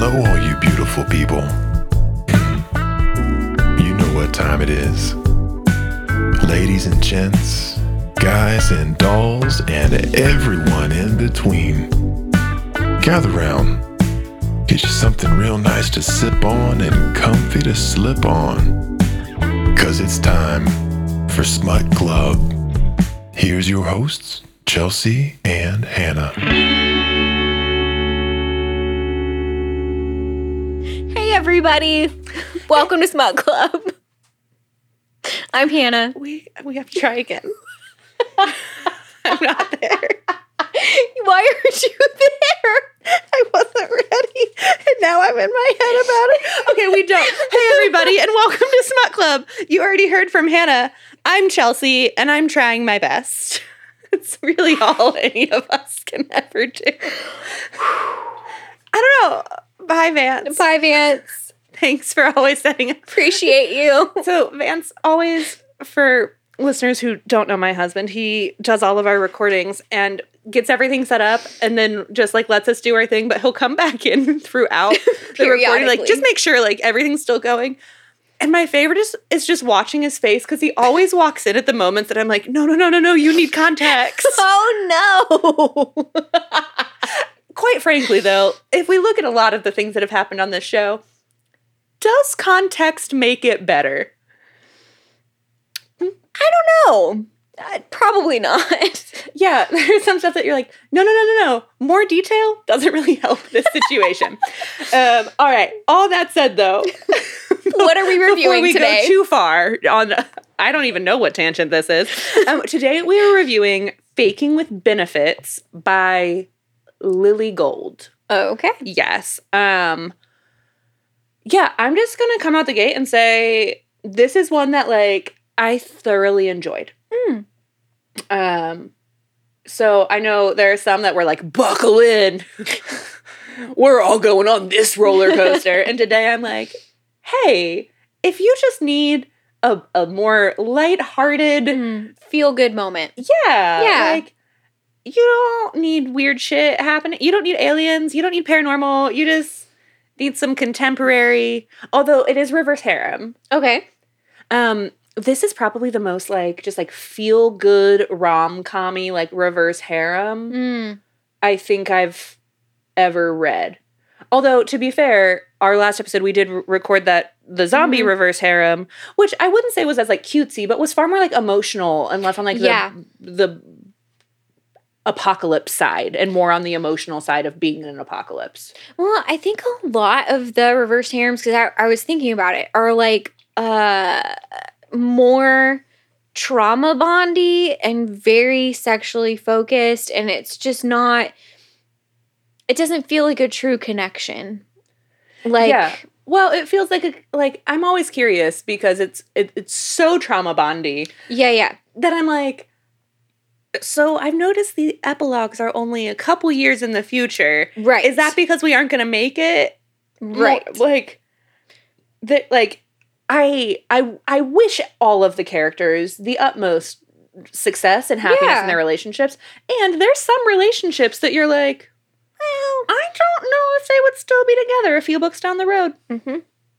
Hello, all you beautiful people. You know what time it is. Ladies and gents, guys and dolls, and everyone in between. Gather round. Get you something real nice to sip on and comfy to slip on. 'Cause it's time for Smut Club. Here's your hosts, Chelsea and Hannah. Hey everybody, welcome to Smut Club. I'm Hannah. We have to try again. I'm not there. Why aren't you there? I wasn't ready, and now I'm in my head about it. Okay, we don't. Hey everybody, and welcome to Smut Club. You already heard from Hannah. I'm Chelsea, and I'm trying my best. It's really all any of us can ever do. I don't know. Bye, Vance. Bye, Vance. Thanks for always setting up. Appreciate you. So, Vance, always, for listeners who don't know my husband, he does all of our recordings and gets everything set up and then just, like, lets us do our thing. But he'll come back in throughout the recording. Like, just make sure, like, everything's still going. And my favorite is just watching his face, because he always walks in at the moments that I'm like, no, you need context. Oh, no. Quite frankly, though, if we look at a lot of the things that have happened on this show, does context make it better? I don't know. Probably not. Yeah, there's some stuff that you're like, no. More detail doesn't really help this situation. All right. All that said, though. What are we reviewing today? Before we go too far on, I don't even know what tangent this is. Today we are reviewing Faking With Benefits by Lily Gold. Oh, okay. Yes. Yeah, I'm just going to come out the gate and say this is one that, like, I thoroughly enjoyed. So I know there are some that were like, buckle in. We're all going on this roller coaster. And today I'm like, hey, if you just need a more lighthearted, feel-good moment. Yeah. Like, you don't need weird shit happening. You don't need aliens. You don't need paranormal. You just need some contemporary, although it is reverse harem. Okay. This is probably the most, like, just, like, feel-good rom-com-y, like, reverse harem I think I've ever read. Although, to be fair, our last episode, we did record that, the zombie reverse harem, which I wouldn't say was as, like, cutesy, but was far more, like, emotional and less on, like, the apocalypse side and more on the emotional side of being in an apocalypse. Well, I think a lot of the reverse harems, because I was thinking about it, are, like, more trauma bondy and very sexually focused, and it's just not, it doesn't feel like a true connection. Like, yeah. Well, it feels like I'm always curious because it's so trauma bondy. Yeah. That I'm like, so I've noticed the epilogues are only a couple years in the future. Right. Is that because we aren't going to make it? Right. More, like that, like, I wish all of the characters the utmost success and happiness in their relationships. And there's some relationships that you're like, well, I don't know if they would still be together a few books down the road.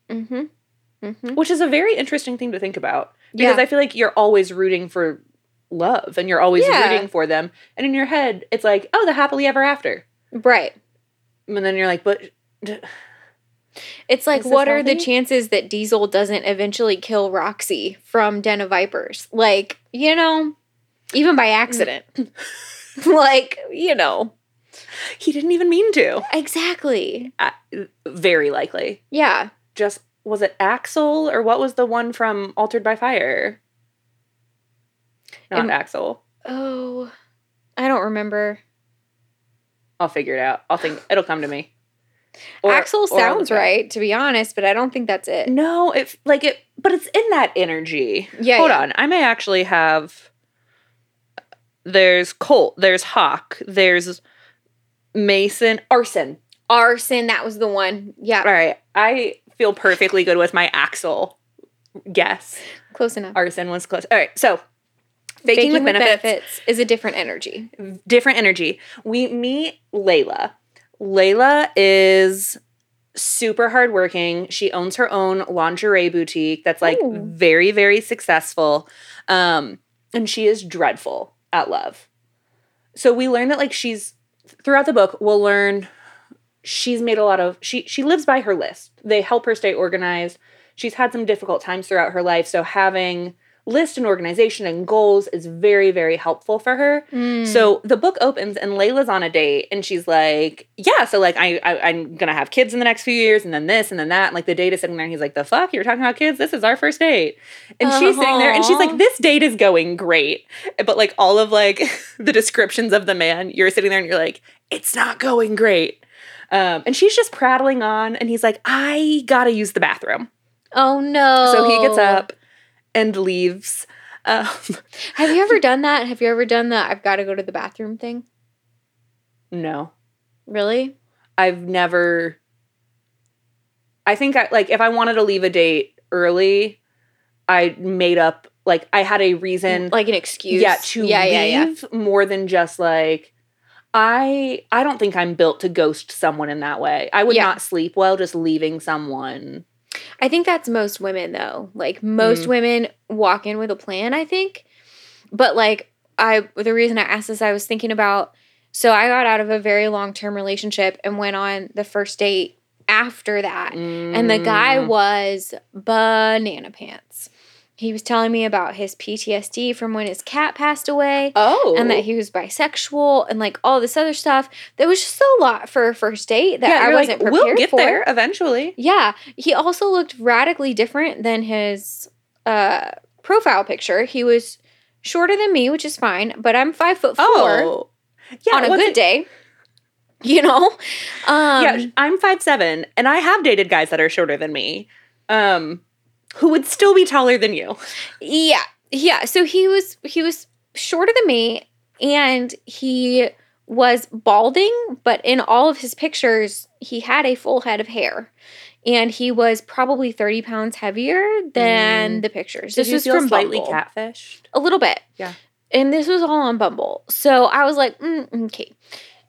Mm-hmm. Which is a very interesting thing to think about. Because I feel like you're always rooting for love and you're always rooting for them. And in your head, it's like, oh, the happily ever after. Right. And then you're like, but... It's like, what are the chances that Diesel doesn't eventually kill Roxy from Den of Vipers? Like, you know, even by accident. Like, you know. He didn't even mean to. Exactly. Very likely. Yeah. Just, was it Axel or what was the one from Altered by Fire? Not Axel. Oh, I don't remember. I'll figure it out. It'll come to me. Axel sounds right, to be honest, but I don't think that's it. No, but it's in that energy. Yeah. Hold on. I may actually have, there's Colt, there's Hawk, there's Mason, Arson, that was the one. Yeah. All right. I feel perfectly good with my Axel guess. Close enough. Arson was close. All right. So Faking with benefits is a different energy. We meet Layla. Layla is super hardworking. She owns her own lingerie boutique that's like very, very successful. And she is dreadful at love. So we learn that like she's throughout the book, we'll learn she's made a lot of she lives by her list. They help her stay organized. She's had some difficult times throughout her life. So having list and organization and goals is very, very helpful for her. So the book opens and Layla's on a date and she's like, yeah, so like I'm going to have kids in the next few years and then this and then that. And like the date is sitting there and he's like, the fuck? You're talking about kids? This is our first date. And she's sitting there and she's like, this date is going great. But like all of like the descriptions of the man, you're sitting there and you're like, it's not going great. And she's just prattling on and he's like, I got to use the bathroom. Oh no. So he gets up and leaves. Have you ever done that? Have you ever done the I've got to go to the bathroom thing? No. Really? I've never. I think if I wanted to leave a date early, I made up, like, I had a reason. Like an excuse. Yeah, to leave. More than just like, I don't think I'm built to ghost someone in that way. I would not sleep well just leaving someone. I think that's most women, though. Like, most women walk in with a plan, I think. But, like, the reason I asked this, I was thinking about, so I got out of a very long-term relationship and went on the first date after that. And the guy was banana pants. He was telling me about his PTSD from when his cat passed away. Oh. And that he was bisexual and, like, all this other stuff. That was just a lot for a first date that I wasn't prepared for. We'll get there eventually. Yeah. He also looked radically different than his profile picture. He was shorter than me, which is fine, but I'm 5'4" on a good day. You know? I'm 5'7", and I have dated guys that are shorter than me. Who would still be taller than you. Yeah. Yeah. So he was shorter than me and he was balding, but in all of his pictures, he had a full head of hair and he was probably 30 pounds heavier than the pictures. Did this was from slightly Bumble. Catfished? A little bit. Yeah. And this was all on Bumble. So I was like, okay.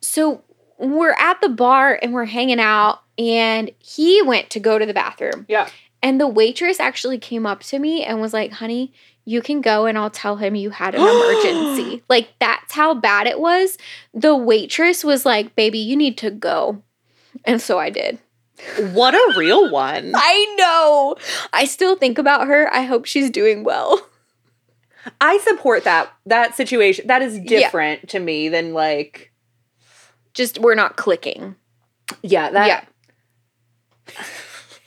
So we're at the bar and we're hanging out and he went to go to the bathroom. Yeah. And the waitress actually came up to me and was like, honey, you can go and I'll tell him you had an emergency. Like, that's how bad it was. The waitress was like, baby, you need to go. And so I did. What a real one. I know. I still think about her. I hope she's doing well. I support that situation. That is different to me than like. Just we're not clicking. Yeah. Yeah.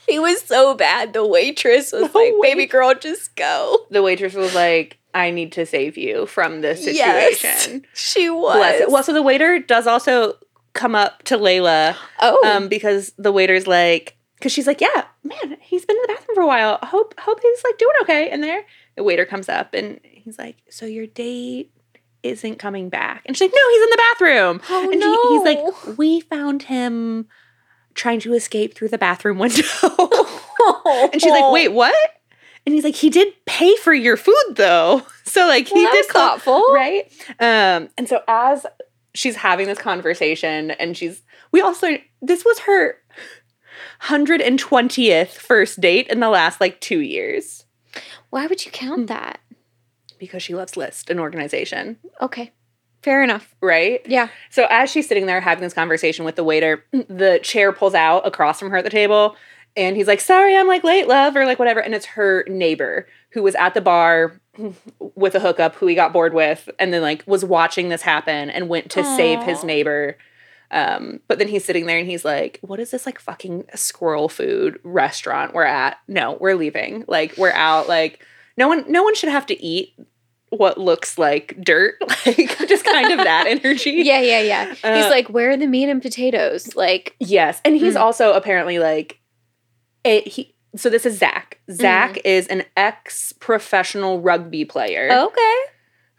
It was so bad. The waitress was baby girl, just go. The waitress was like, I need to save you from this situation. Yes, she was. Bless it. Well, so the waiter does also come up to Layla. Because the waiter's like, because she's like, yeah, man, he's been in the bathroom for a while. I hope he's like doing okay in there. The waiter comes up and he's like, so your date isn't coming back. And she's like, no, he's in the bathroom. Oh, and he's like, we found him trying to escape through the bathroom window. And she's like, wait, what? And he's like, he did pay for your food, though. So, like, he did thoughtful. Right? And so as she's having this conversation, and this was her 120th first date in the last, like, 2 years. Why would you count that? Because she loves list and organization. Okay. Fair enough. Right? Yeah. So as she's sitting there having this conversation with the waiter, the chair pulls out across from her at the table, and he's like, sorry, I'm, like, late, love, or, like, whatever. And it's her neighbor who was at the bar with a hookup who he got bored with and then, like, was watching this happen and went to save his neighbor. But then he's sitting there, and he's like, what is this, like, fucking squirrel food restaurant we're at? No, we're leaving. Like, we're out. Like, no one should have to eat what looks like dirt, like just kind of that energy. Yeah. He's like, where are the meat and potatoes? Like, yes. And he's also apparently like, so this is Zach. Zach is an ex-professional rugby player. Okay.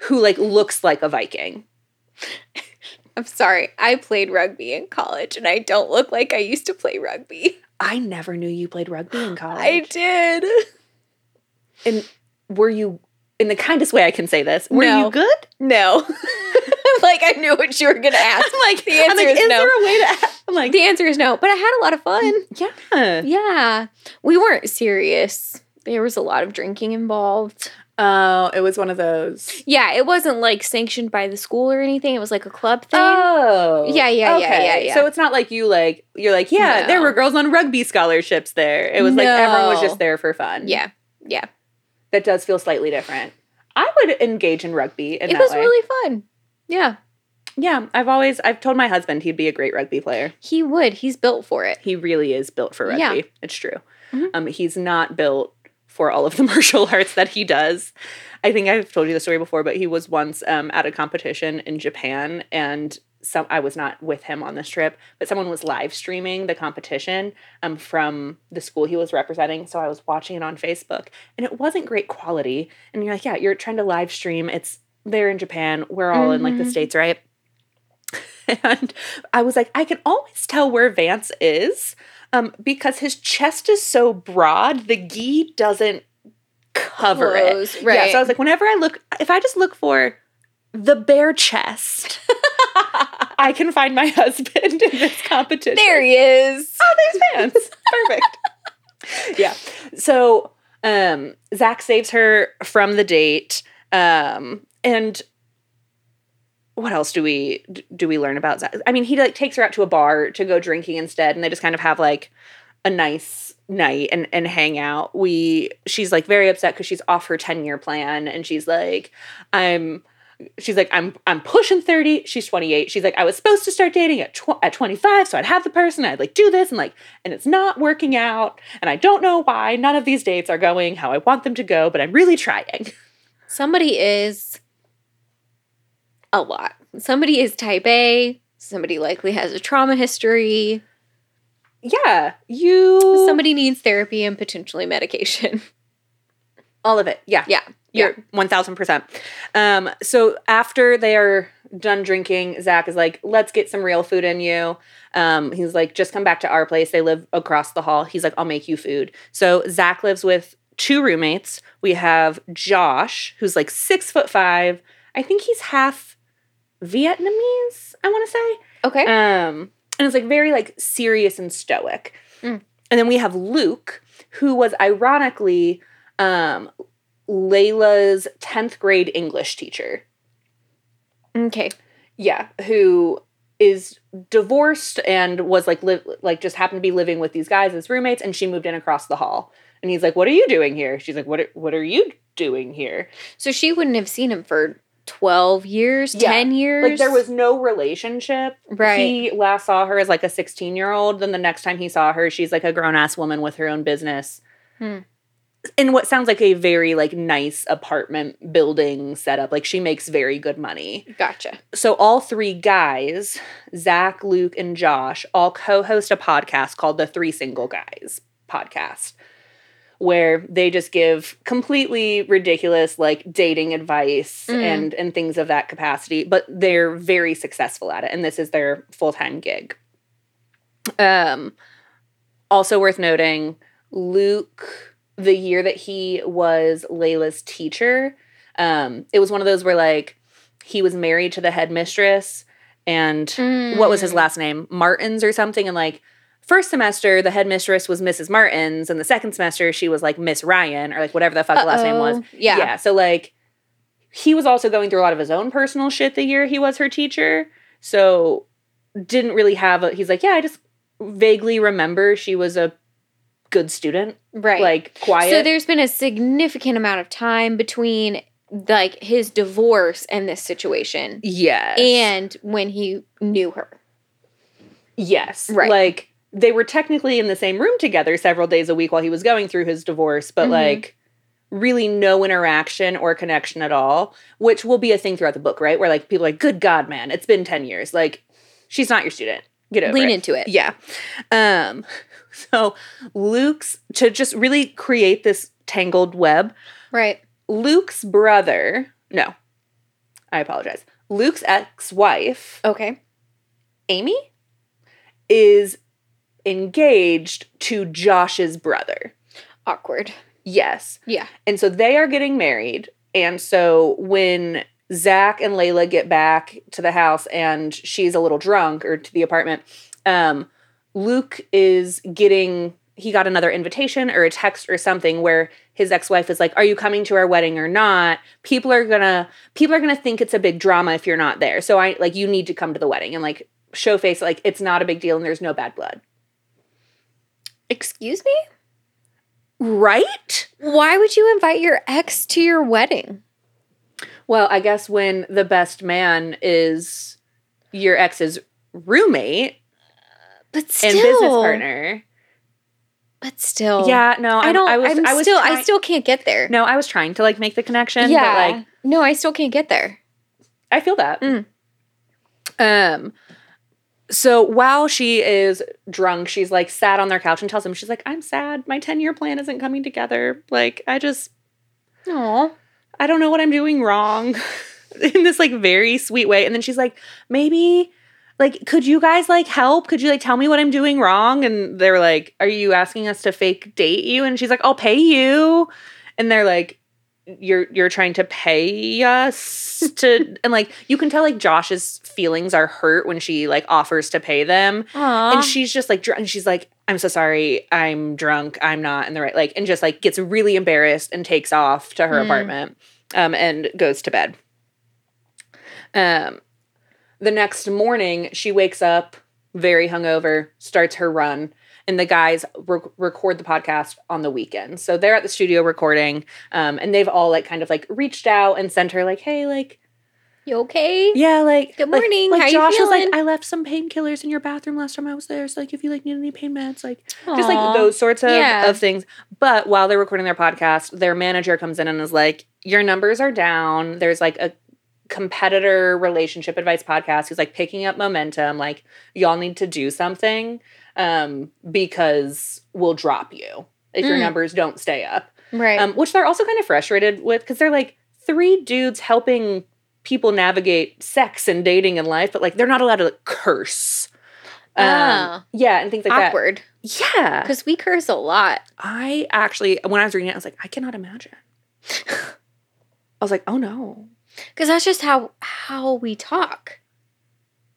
Who like looks like a Viking. I'm sorry. I played rugby in college and I don't look like I used to play rugby. I never knew you played rugby in college. I did. And were you, in the kindest way I can say this. Were you good? No. Like, I knew what you were going to ask. I'm like, the answer is no. Is there a way to ask? I'm Like, the answer is no, but I had a lot of fun. Yeah. Yeah. We weren't serious. There was a lot of drinking involved. Oh, it was one of those. Yeah, it wasn't, like, sanctioned by the school or anything. It was, like, a club thing. Oh. Yeah. So it's not like you, like, you're like, yeah, no. There were girls on rugby scholarships there. It was, no. Like, everyone was just there for fun. Yeah. Yeah. That does feel slightly different. I would engage in rugby in that way. It was really fun. Yeah. Yeah. I've told my husband he'd be a great rugby player. He would. He's built for it. He really is built for rugby. Yeah. It's true. Mm-hmm. He's not built for all of the martial arts that he does. I think I've told you the story before, but he was once at a competition in Japan, and I was not with him on this trip, but someone was live streaming the competition from the school he was representing, so I was watching it on Facebook, and it wasn't great quality, and you're like, yeah, you're trying to live stream, it's there in Japan, we're all in, like, the States, right? And I was like, I can always tell where Vance is. Because his chest is so broad, the gi doesn't cover it. Right. Yeah, so I was like, whenever I look, if I just look for the bare chest, I can find my husband in this competition. There he is. Oh, there's Vance. Perfect. Yeah. So Zach saves her from the date. And what else do we learn about Zach? I mean, he, like, takes her out to a bar to go drinking instead, and they just kind of have, like, a nice night and hang out. She's, like, very upset because she's off her 10-year plan, and she's like, I'm pushing 30. She's 28. She's like, I was supposed to start dating at 25, so I'd have the person, I'd, like, do this, and it's not working out, and I don't know why none of these dates are going how I want them to go, but I'm really trying. Somebody is... a lot. Somebody is type A. Somebody likely has a trauma history. Yeah. Somebody needs therapy and potentially medication. All of it. Yeah. Yeah. You're 1,000%. So after they are done drinking, Zach is like, let's get some real food in you. He's like, just come back to our place. They live across the hall. He's like, I'll make you food. So Zach lives with two roommates. We have Josh, who's like 6'5". I think he's half Vietnamese, I want to say. Okay. And it's, like, very, like, serious and stoic. Mm. And then we have Luke, who was, ironically, Layla's 10th grade English teacher. Okay. Yeah, who is divorced and was, like, just happened to be living with these guys as roommates, and she moved in across the hall. And he's like, what are you doing here? She's like, what are you doing here? So she wouldn't have seen him for... 12 years, yeah. 10 years. Like, there was no relationship. Right. He last saw her as, like, a 16-year-old. Then the next time he saw her, she's, like, a grown-ass woman with her own business. Hmm. In what sounds like a very, like, nice apartment building setup. Like, she makes very good money. Gotcha. So all three guys, Zach, Luke, and Josh, all co-host a podcast called the Three Single Guys Podcast, where they just give completely ridiculous, like, dating advice and things of that capacity. But they're very successful at it, and this is their full-time gig. Also worth noting, Luke, the year that he was Layla's teacher, it was one of those where, like, he was married to the headmistress, and what was his last name? Martins or something, and, like, first semester, the headmistress was Mrs. Martins, and the second semester, she was, like, Miss Ryan, or, like, whatever the fuck the last name was. Yeah. Yeah, so, like, he was also going through a lot of his own personal shit the year he was her teacher, so didn't really have a... He's like, yeah, I just vaguely remember she was a good student. Right. Like, quiet. So there's been a significant amount of time between, like, his divorce and this situation. Yes. And when he knew her. Yes. Right. Like... They were technically in the same room together several days a week while he was going through his divorce, but, like, really no interaction or connection at all, which will be a thing throughout the book, right? Where, like, people are like, good God, man, it's been 10 years. Like, she's not your student. Get over it. Lean into it. Yeah. So Luke's, to just really create this tangled web. Right. Luke's brother, no, I apologize. Luke's ex-wife. Okay. Amy is... engaged to Josh's brother. Awkward. Yes. Yeah. And so they are getting married. And so when Zach and Layla get back to the house and she's a little drunk, or to the apartment, Luke is getting, he got another invitation or a text or something where his ex-wife is like, are you coming to our wedding or not? People are gonna think it's a big drama if you're not there. So I, like, you need to come to the wedding and, like, show face, like, it's not a big deal and there's no bad blood. Excuse me? Right? Why would you invite your ex to your wedding? Well, I guess when the best man is your ex's roommate, but still, and business partner. But still. Yeah, no, I still can't get there. No, I was trying to, like, make the connection. Yeah. But, like, no, I still can't get there. I feel that. Mm. So while she is drunk, she's, like, sad on their couch and tells him, she's like, I'm sad. My 10-year plan isn't coming together. Like, Aww. I don't know what I'm doing wrong in this, like, very sweet way. And then she's like, maybe, like, could you guys, like, help? Could you, like, tell me what I'm doing wrong? And they're like, are you asking us to fake date you? And she's like, I'll pay you. And they're like, you're trying to pay us to, and, like, you can tell, like, Josh's feelings are hurt when she, like, offers to pay them. Aww. And she's just, like, drunk. And she's like, I'm so sorry. I'm drunk. I'm not in the right, like, and just, like, gets really embarrassed and takes off to her apartment and goes to bed. The next morning, she wakes up very hungover, starts her run. And the guys record the podcast on the weekend. So they're at the studio recording, and they've all, like, kind of, like, reached out and sent her, like, hey, like, you okay? Yeah, like, good morning. Like, how Josh you feeling? Was like, I left some painkillers in your bathroom last time I was there. So, like, if you, like, need any pain meds, like, aww. Just, like, those sorts of things. But while they're recording their podcast, their manager comes in and is like, your numbers are down. There's, like, a competitor relationship advice podcast who's, like, picking up momentum. Like, y'all need to do something. Because we'll drop you if your numbers don't stay up. Right. Which they're also kind of frustrated with because they're, like, three dudes helping people navigate sex and dating and life, but, like, they're not allowed to, like, curse. Yeah, and things like awkward. That. Awkward. Yeah. Because we curse a lot. I actually, when I was reading it, I was like, I cannot imagine. I was like, oh, no. Because that's just how we talk.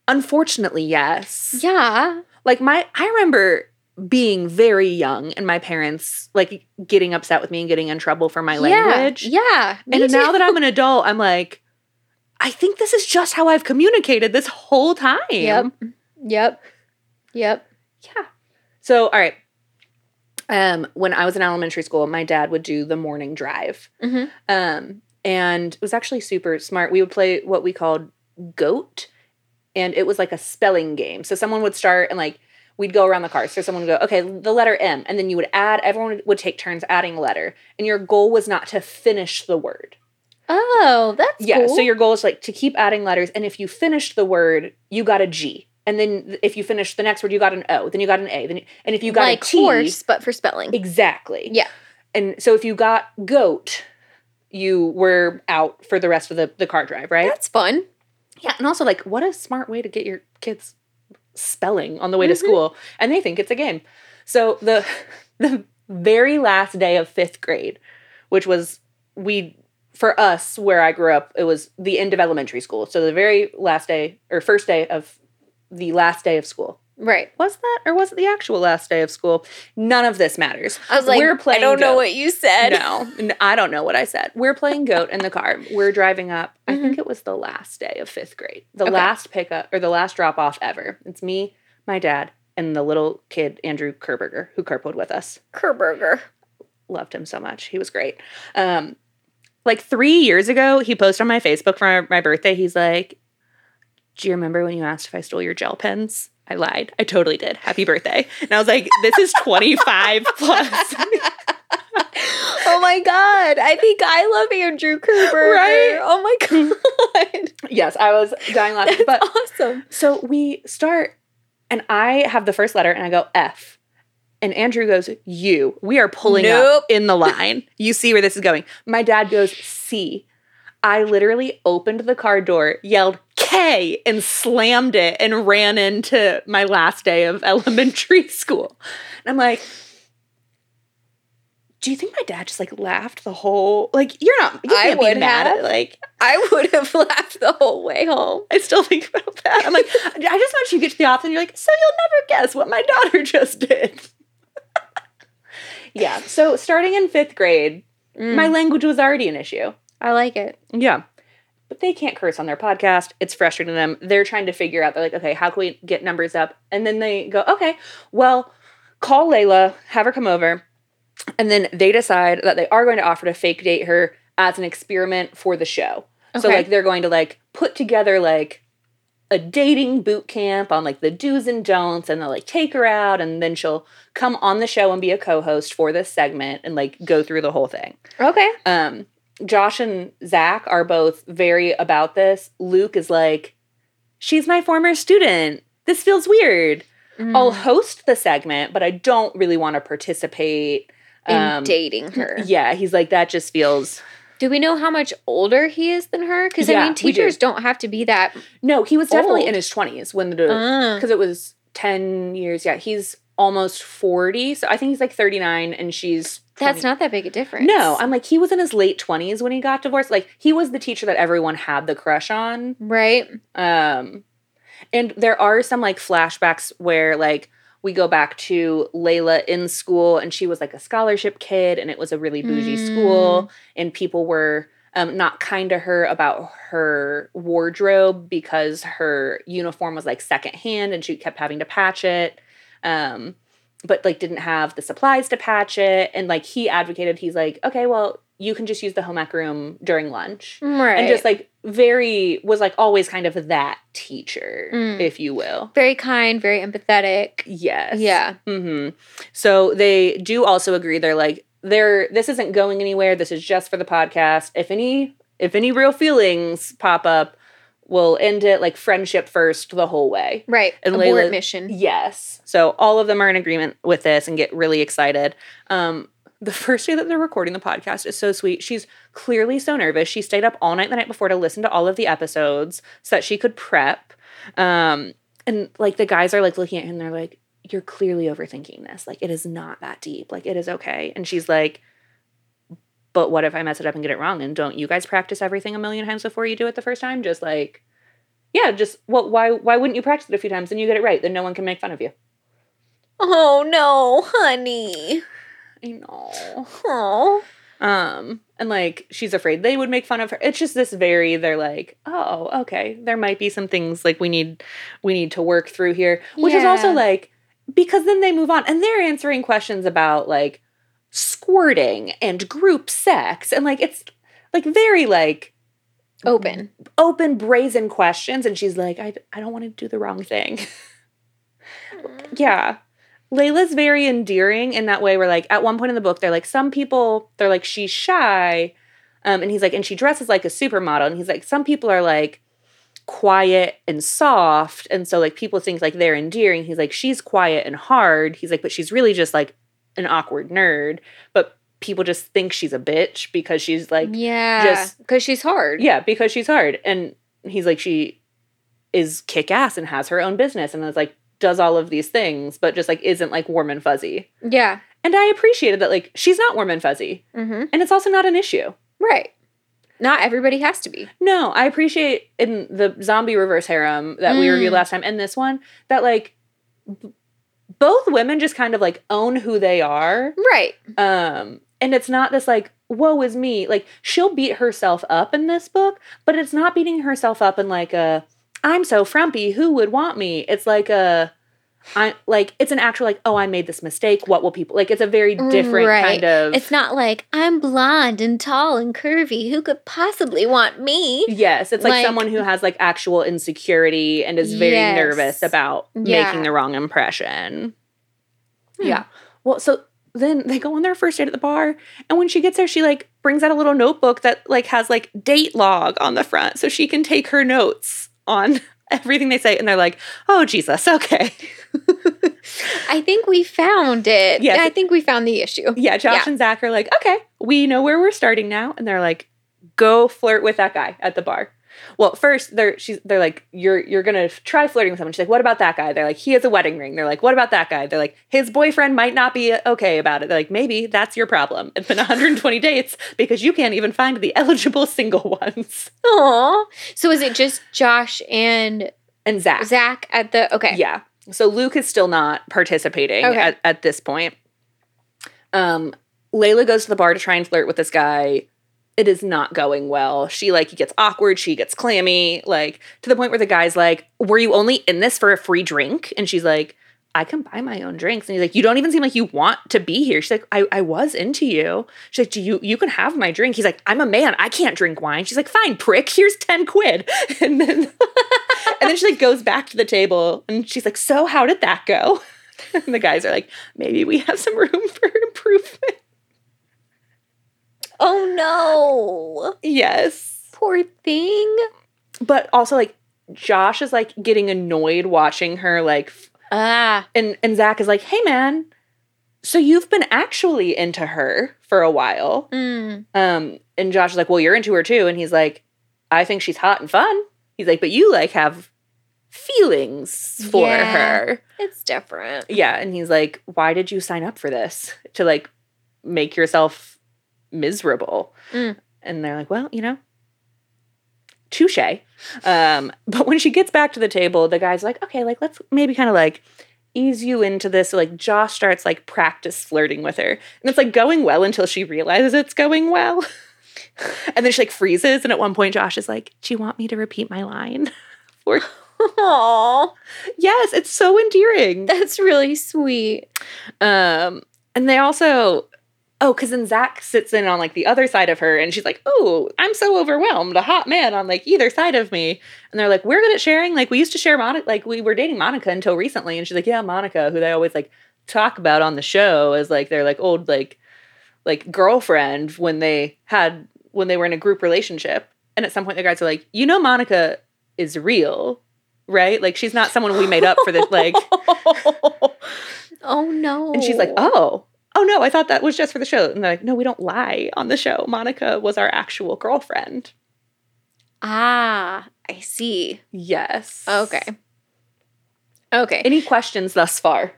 Unfortunately, yes. Yeah. Like, I remember being very young and my parents, like, getting upset with me and getting in trouble for my language. Yeah, and now that I'm an adult, I'm like, I think this is just how I've communicated this whole time. Yep. Yeah. So, all right. When I was in elementary school, my dad would do the morning drive. Mm-hmm. And it was actually super smart. We would play what we called GOAT. And it was, like, a spelling game. So someone would start and, like, we'd go around the car. So someone would go, okay, the letter M. And then you would add, everyone would take turns adding a letter. And your goal was not to finish the word. Oh, that's cool. Yeah, so your goal is, like, to keep adding letters. And if you finished the word, you got a G. And then if you finished the next word, you got an O. Then you got an A. And if you got a T. Like horse, but for spelling. Exactly. Yeah. And so if you got goat, you were out for the rest of the car drive, right? That's fun. Yeah, and also, like, what a smart way to get your kids spelling on the way to school, and they think it's a game. So the very last day of fifth grade, which was for us, where I grew up, it was the end of elementary school. So the very last day, or first day of the last day of school. Right. Was that, or was it the actual last day of school? None of this matters. I was like, I don't know what you said. No, I don't know what I said. We're playing GOAT in the car. We're driving up. I think it was the last day of fifth grade. The last pickup, or the last drop-off ever. It's me, my dad, and the little kid, Andrew Kerberger, who carpooled with us. Kerberger. Loved him so much. He was great. Like, 3 years ago, he posted on my Facebook for my birthday. He's like, do you remember when you asked if I stole your gel pens? I lied. I totally did. Happy birthday. And I was like, this is 25 plus. Oh, my God. I think I love Andrew Kerber. Right? Oh, my God. Yes, I was dying laughing. That's awesome. So we start, and I have the first letter, and I go, F. And Andrew goes, U. We are pulling up in the line. You see where this is going. My dad goes, C. I literally opened the car door, yelled, K, and slammed it and ran into my last day of elementary school. And I'm like, Do you think my dad just, like, laughed the whole... Like, you're not... You I would be mad have. At, like, I would have laughed the whole way home. I still think about that. I'm like, I just want you to get to the office and you're like, so you'll never guess what my daughter just did. Yeah. So, starting in 5th grade, my language was already an issue. I like it. Yeah. But they can't curse on their podcast. It's frustrating to them. They're trying to figure out, they're like, okay, how can we get numbers up? And then they go, okay, well, call Layla, have her come over. And then they decide that they are going to offer to fake date her as an experiment for the show. Okay. So, like, they're going to, like, put together, like, a dating boot camp on, like, the do's and don'ts. And they'll, like, take her out. And then she'll come on the show and be a co-host for this segment and, like, go through the whole thing. Okay. Josh and Zach are both very about this. Luke is like, she's my former student. This feels weird. I'll host the segment, but I don't really want to participate. In dating her. Yeah, he's like, that just feels... Do we know how much older he is than her? Because, I mean, teachers don't have to be that No, he was definitely old. In his 20s when the... Because it was 10 years. Yeah, he's almost 40. So I think he's like 39 and she's... 20. That's not that big a difference. No, I'm like, he was in his late 20s when he got divorced. Like, he was the teacher that everyone had the crush on. Right. And there are some, like, flashbacks where, like... We go back to Layla in school, and she was, like, a scholarship kid, and it was a really bougie school, and people were not kind to her about her wardrobe because her uniform was, like, secondhand, and she kept having to patch it, but, like, didn't have the supplies to patch it. And, like, he advocated, he's like, okay, well, you can just use the home ec room during lunch. Right. And just, like, was, like, always kind of that teacher, if you will. Very kind, very empathetic. Yes. Yeah. Mm-hmm. So they do also agree. They're like, this isn't going anywhere. This is just for the podcast. If any real feelings pop up, we'll end it, like, friendship first the whole way. Right. And Layla, mission. Yes. So all of them are in agreement with this and get really excited. The first day that they're recording the podcast is so sweet. She's clearly so nervous. She stayed up all night the night before to listen to all of the episodes so that she could prep. And, like, the guys are, like, looking at him. And they're like, you're clearly overthinking this. Like, it is not that deep. Like, it is okay. And she's like, but what if I mess it up and get it wrong? And don't you guys practice everything a million times before you do it the first time? Just, like, yeah, just, well, why wouldn't you practice it a few times and you get it right? Then no one can make fun of you. Oh, no, honey. I know. Aww. And, like, she's afraid they would make fun of her. It's just this they're like, oh, okay, there might be some things, like, we need to work through here. Which is also, like, because then they move on. And they're answering questions about, like, squirting and group sex. And, like, it's, like, very, like... Open, brazen questions. And she's like, I don't want to do the wrong thing. Yeah. Layla's very endearing in that way where, like, at one point in the book, they're like, some people, they're like, she's shy. And he's like, and she dresses like a supermodel. And he's like, some people are, like, quiet and soft. And so, like, people think, like, they're endearing. He's like, she's quiet and hard. He's like, but she's really just, like, an awkward nerd. But people just think she's a bitch because she's, like, because she's hard. Yeah, because she's hard. And he's like, she is kick ass and has her own business. And it's like, does all of these things, but just, like, isn't, like, warm and fuzzy. Yeah. And I appreciated that, like, she's not warm and fuzzy. Mm-hmm. And it's also not an issue. Right. Not everybody has to be. No, I appreciate in the zombie reverse harem that we reviewed last time and this one that, like, both women just kind of, like, own who they are. Right. And it's not this, like, woe is me. Like, she'll beat herself up in this book, but it's not beating herself up in, like, a... I'm so frumpy. Who would want me? It's like it's an actual, like, oh, I made this mistake. What will people, like, it's a very different kind of. It's not like, I'm blonde and tall and curvy. Who could possibly want me? Yes. It's like someone who has, like, actual insecurity and is very nervous about making the wrong impression. Yeah. Well, so then they go on their first date at the bar. And when she gets there, she, like, brings out a little notebook that, like, has, like, date log on the front so she can take her notes on everything they say, and they're like, oh, Jesus, okay. I think we found it. Yes. I think we found the issue. Yeah, Josh and Zach are like, okay, we know where we're starting now, and they're like, go flirt with that guy at the bar. Well, first they're like, you're gonna try flirting with someone. She's like, what about that guy? They're like, he has a wedding ring. They're like, what about that guy? They're like, his boyfriend might not be okay about it. They're like, maybe that's your problem. It's been 120 dates because you can't even find the eligible single ones. Aww. So is it just Josh and Zach? Zach at the okay. Yeah. So Luke is still not participating at this point. Layla goes to the bar to try and flirt with this guy. It is not going well. She, like, gets awkward. She gets clammy, like, to the point where the guy's like, were you only in this for a free drink? And she's like, I can buy my own drinks. And he's like, you don't even seem like you want to be here. She's like, I was into you. She's like, you can have my drink. He's like, I'm a man. I can't drink wine. She's like, fine, prick. Here's 10 quid. And then, and then she, like, goes back to the table. And she's like, so how did that go? And the guys are like, maybe we have some room for improvement. Oh, no. Yes. Poor thing. But also, like, Josh is, like, getting annoyed watching her, like, and Zach is like, hey, man, so you've been actually into her for a while. Mm. And Josh is like, well, you're into her, too. And he's like, I think she's hot and fun. He's like, but you, like, have feelings for her. It's different. Yeah. And he's like, why did you sign up for this? To, like, make yourself miserable. Mm. And they're like, well, you know, touche. But when she gets back to the table, the guy's like, okay, like, let's maybe kind of, like, ease you into this. So, like, Josh starts, like, practice flirting with her. And it's, like, going well until she realizes it's going well. And then she, like, freezes. And at one point, Josh is like, do you want me to repeat my line? Or, aww. Yes, it's so endearing. That's really sweet. And they also... Oh, because then Zach sits in on, like, the other side of her, and she's like, oh, I'm so overwhelmed, a hot man on, like, either side of me. And they're like, we're good at sharing. Like, we used to share Monica. Like, we were dating Monica until recently. And she's like, yeah, Monica, who they always, like, talk about on the show as, like, their, like, old, like girlfriend when they were in a group relationship. And at some point the guys are like, you know, Monica is real, right? Like, she's not someone we made up for this, like. Oh, no. And she's like, oh, no, I thought that was just for the show. And they're like, no, we don't lie on the show. Monica was our actual girlfriend. Ah, I see. Yes. Okay. Any questions thus far?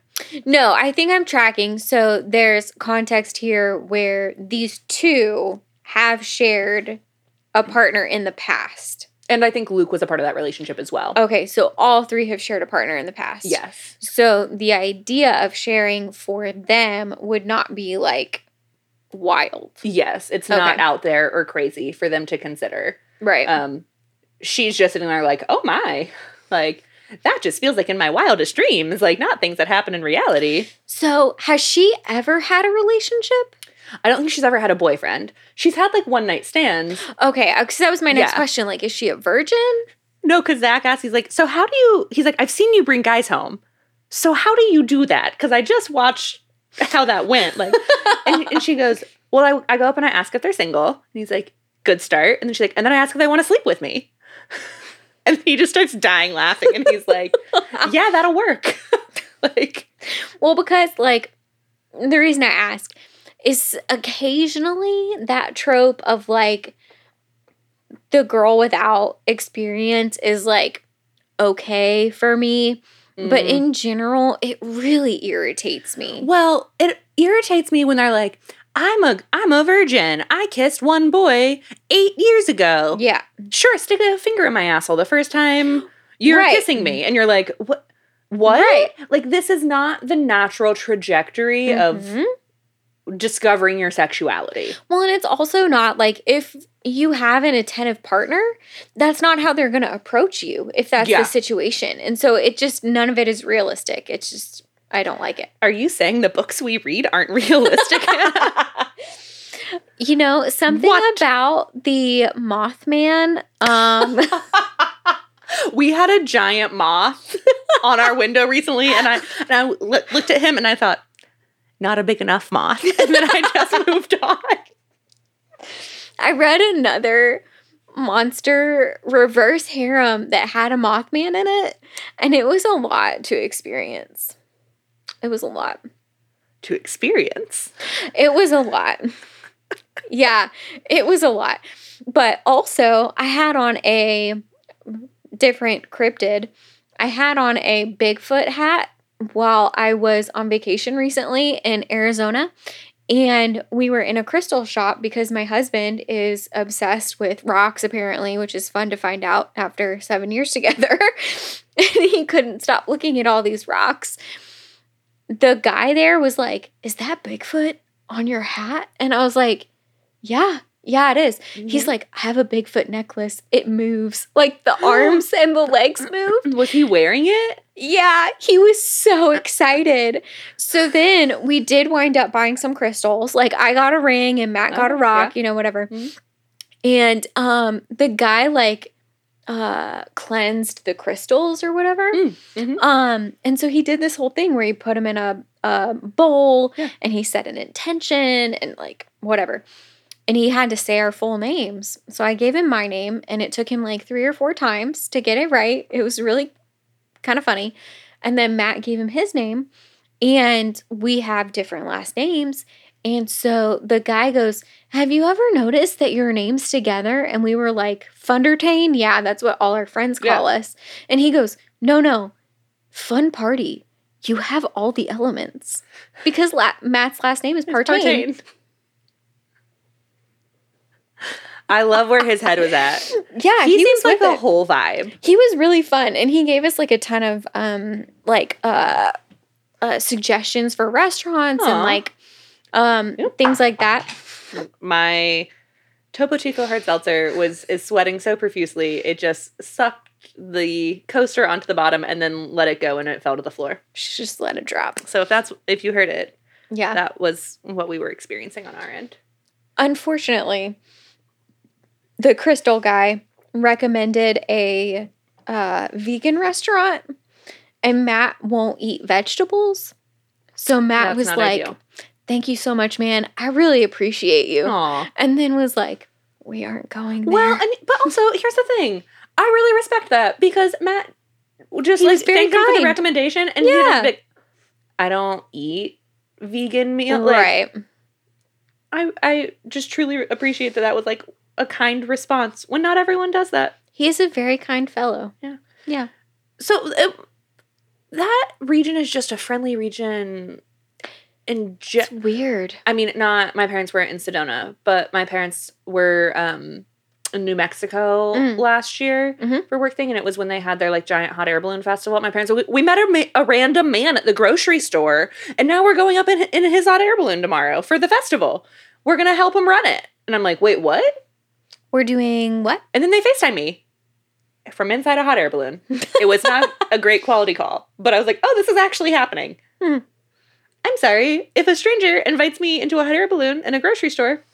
No, I think I'm tracking. So there's context here where these two have shared a partner in the past. And I think Luke was a part of that relationship as well. Okay, so all three have shared a partner in the past. Yes. So the idea of sharing for them would not be, like, wild. Yes, it's not out there or crazy for them to consider. Right. She's just sitting there like, oh, my. Like, that just feels like in my wildest dreams. Like, not things that happen in reality. So has she ever had a relationship? I don't think she's ever had a boyfriend. She's had, like, one-night stands. Okay, because that was my next question. Like, is she a virgin? No, because Zach asks, he's like, so how do you – he's like, I've seen you bring guys home. So how do you do that? Because I just watched how that went. Like, and she goes, well, I go up and I ask if they're single. And he's like, good start. And then she's like, and then I ask if they want to sleep with me. And he just starts dying laughing. And he's like, yeah, that'll work. Like, well, because, like, the reason I ask – is occasionally that trope of, like, the girl without experience is, like, okay for me. Mm. But in general, it really irritates me. Well, it irritates me when they're like, I'm a virgin. I kissed one boy 8 years ago. Yeah. Sure, stick a finger in my asshole the first time you're kissing me. And you're like, what? Right. Like, this is not the natural trajectory of discovering your sexuality. Well, and it's also not, like, if you have an attentive partner, that's not how they're going to approach you if that's the situation. And so it just, none of it is realistic. It's just, I don't like it. Are you saying the books we read aren't realistic? You know, something about the Mothman. We had a giant moth on our window recently, and I looked at him and I thought, not a big enough moth. And then I just moved on. I read another monster reverse harem that had a Mothman in it. And it was a lot to experience. It was a lot. To experience? It was a lot. Yeah, it was a lot. But also, I had on a different cryptid. I had on a Bigfoot hat while I was on vacation recently in Arizona. And we were in a crystal shop because my husband is obsessed with rocks, apparently, which is fun to find out after 7 years together. And he couldn't stop looking at all these rocks. The guy there was like, "Is that Bigfoot on your hat?" And I was like, yeah, it is. Mm-hmm. He's like, "I have a Bigfoot necklace. It moves. Like the arms and the legs move." Was he wearing it? Yeah, he was so excited. So then we did wind up buying some crystals. Like I got a ring and Matt got a rock, yeah. You know, whatever. Mm-hmm. And the guy like cleansed the crystals or whatever. Mm-hmm. And so he did this whole thing where he put them in a bowl and he set an intention and like whatever. And he had to say our full names. So I gave him my name, and it took him like 3 or 4 times to get it right. It was really kind of funny. And then Matt gave him his name, and we have different last names. And so the guy goes, "Have you ever noticed that your name's together?" And we were like, "Fundertain?" Yeah, that's what all our friends call us. And he goes, No, "Fun Party. You have all the elements." Because Matt's last name is Partain. I love where his head was at. Yeah, he seems like the whole vibe. He was really fun, and he gave us like a ton of suggestions for restaurants and like things like that. My Topo Chico hard seltzer is sweating so profusely it just sucked the coaster onto the bottom and then let it go, and it fell to the floor. She just let it drop. So if you heard it, yeah, that was what we were experiencing on our end. Unfortunately, the crystal guy recommended a vegan restaurant, and Matt won't eat vegetables. So Matt was like, ideal. "Thank you so much, man. I really appreciate you." Aww. And then was like, "We aren't going there." Well, but also, here's the thing. I really respect that because Matt just thanked him for the recommendation. And he was like, "I don't eat vegan meal." Right. Like, I just truly appreciate that was like a kind response when not everyone does that. He is a very kind fellow. Yeah. Yeah. So that region is just a friendly region. It's weird. I mean, my parents weren't in Sedona, but my parents were in New Mexico last year for work thing. And it was when they had their like giant hot air balloon festival. My parents, we met a random man at the grocery store, and now we're going up in his hot air balloon tomorrow for the festival. We're going to help him run it. And I'm like, "Wait, what? We're doing what?" And then they FaceTime me from inside a hot air balloon. It was not a great quality call, but I was like, "Oh, this is actually happening." I'm sorry. If a stranger invites me into a hot air balloon in a grocery store,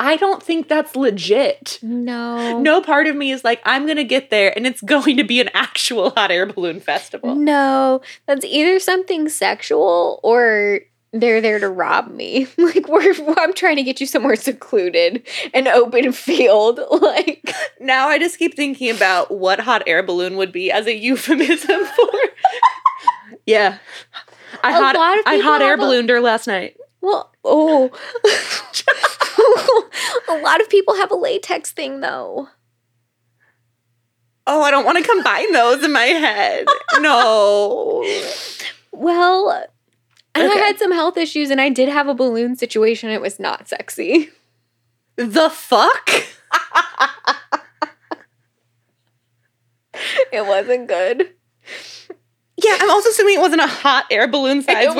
I don't think that's legit. No. No part of me is like, "I'm going to get there and it's going to be an actual hot air balloon festival." No. That's either something sexual or they're there to rob me. Like, I'm trying to get you somewhere secluded, an open field. Like, now I just keep thinking about what hot air balloon would be as a euphemism for. Yeah. I hot air ballooned her last night. Well, a lot of people have a latex thing, though. Oh, I don't want to combine those in my head. No. Well, and I had some health issues, and I did have a balloon situation. It was not sexy. The fuck? It wasn't good. Yeah, I'm also assuming it wasn't a hot air balloon size. Hot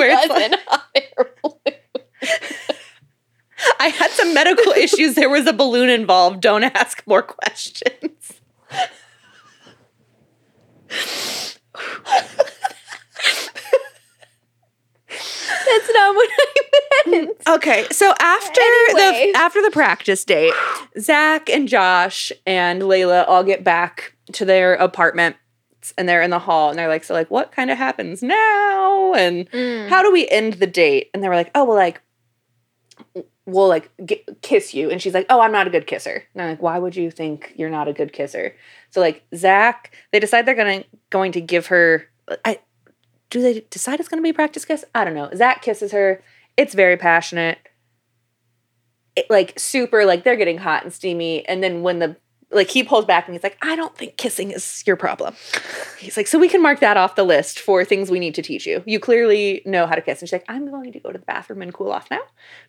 air balloon. I had some medical issues. There was a balloon involved. Don't ask more questions. That's not what I meant. Okay, so after the practice date, Zach and Josh and Layla all get back to their apartment, and they're in the hall, and they're like, "So, like, what kind of happens now? And how do we end the date?" And they were like, "Oh, well, like, we'll, like, kiss you." And she's like, "Oh, I'm not a good kisser." And I'm like, "Why would you think you're not a good kisser?" So, like, Zach, they decide they're going to give her – do they decide it's going to be a practice kiss? I don't know. Zach kisses her. It's very passionate. it, like, super, like, they're getting hot and steamy. And then when the, like, he pulls back and he's like, I don't think kissing is your problem. He's like, so we can mark that off the list for things we need to teach you. You clearly know how to kiss. And she's like, I'm going to go to the bathroom and cool off now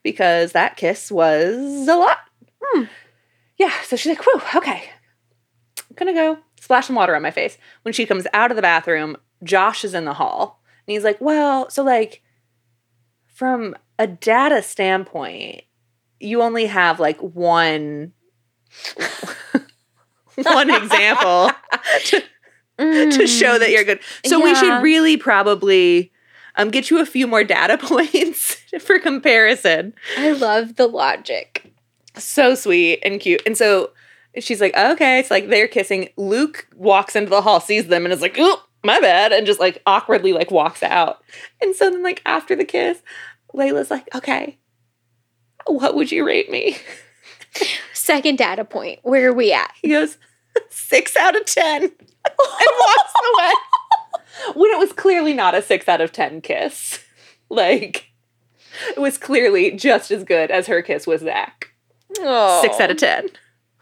because that kiss was a lot. Yeah. So she's like, whew, okay. I'm going to go splash some water on my face. When she comes out of the bathroom, Josh is in the hall. And he's like, well, so, like, from a data standpoint, you only have, like, one example to show that you're good. So we should really probably get you a few more data points for comparison. I love the logic. So sweet and cute. And so she's like, okay. It's like they're kissing. Luke walks into the hall, sees them, and is like, oop, my bad. And just, like, awkwardly, like, walks out. And so then, like, after the kiss, Layla's like, okay, what would you rate me? Second data point. Where are we at? He goes, 6 out of 10. And walks away. When it was clearly not a 6 out of 10 kiss. Like, it was clearly just as good as her kiss with Zach. Oh. 6 out of 10.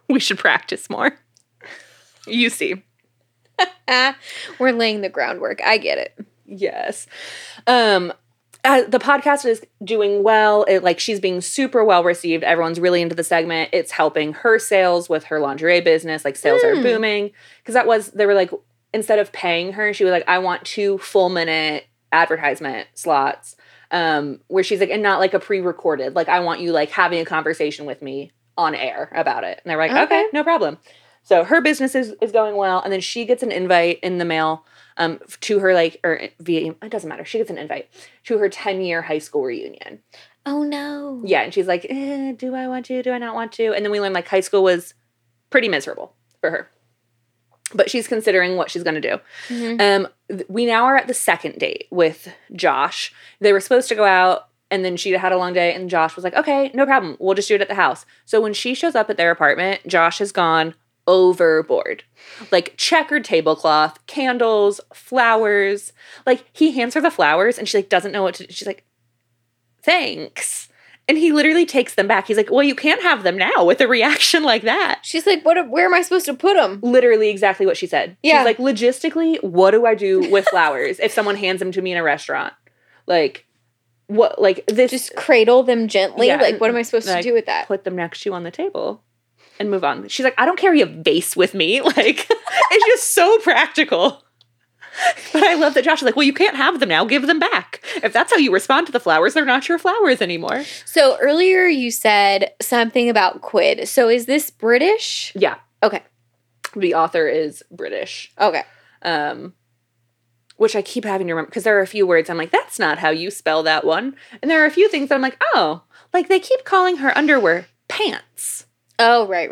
We should practice more. You see. We're laying the groundwork. I get it. Yes. The podcast is doing well. She's being super well received. Everyone's really into the segment. It's helping her sales with her lingerie business. Like, sales are booming. Because they were like, instead of paying her, she was like, I want 2 full-minute advertisement slots. Where she's like, and not like a pre-recorded. Like, I want you, like, having a conversation with me on air about it. And they were like, okay, no problem. So her business is going well. And then she gets an invite in the mail to her, like, or via, it doesn't matter. She gets an invite to her 10-year high school reunion. Oh, no. Yeah. And she's like, do I want to? Do I not want to? And then we learned, like, high school was pretty miserable for her. But she's considering what she's going to do. Mm-hmm. We now are at the second date with Josh. They were supposed to go out. And then she had a long day. And Josh was like, okay, no problem. We'll just do it at the house. So when she shows up at their apartment, Josh has gone overboard. Like, checkered tablecloth, candles, flowers. Like, he hands her the flowers and she, like, doesn't know what to do. She's like, thanks. And he literally takes them back. He's like, well, you can't have them now with a reaction like that. She's like, where am I supposed to put them? Literally exactly what she said. Yeah. She's like, logistically, what do I do with flowers if someone hands them to me in a restaurant? Like, what, like, this. Just cradle them gently? Yeah, like, what am I supposed to do with that? Put them next to you on the table. And move on. She's like, I don't carry a vase with me. Like, it's just so practical. But I love that Josh is like, well, you can't have them now. Give them back. If that's how you respond to the flowers, they're not your flowers anymore. So earlier you said something about quid. So is this British? Yeah. Okay. The author is British. Okay. Which I keep having to remember because there are a few words I'm like, that's not how you spell that one. And there are a few things that I'm like, oh, like they keep calling her underwear pants. Oh, right.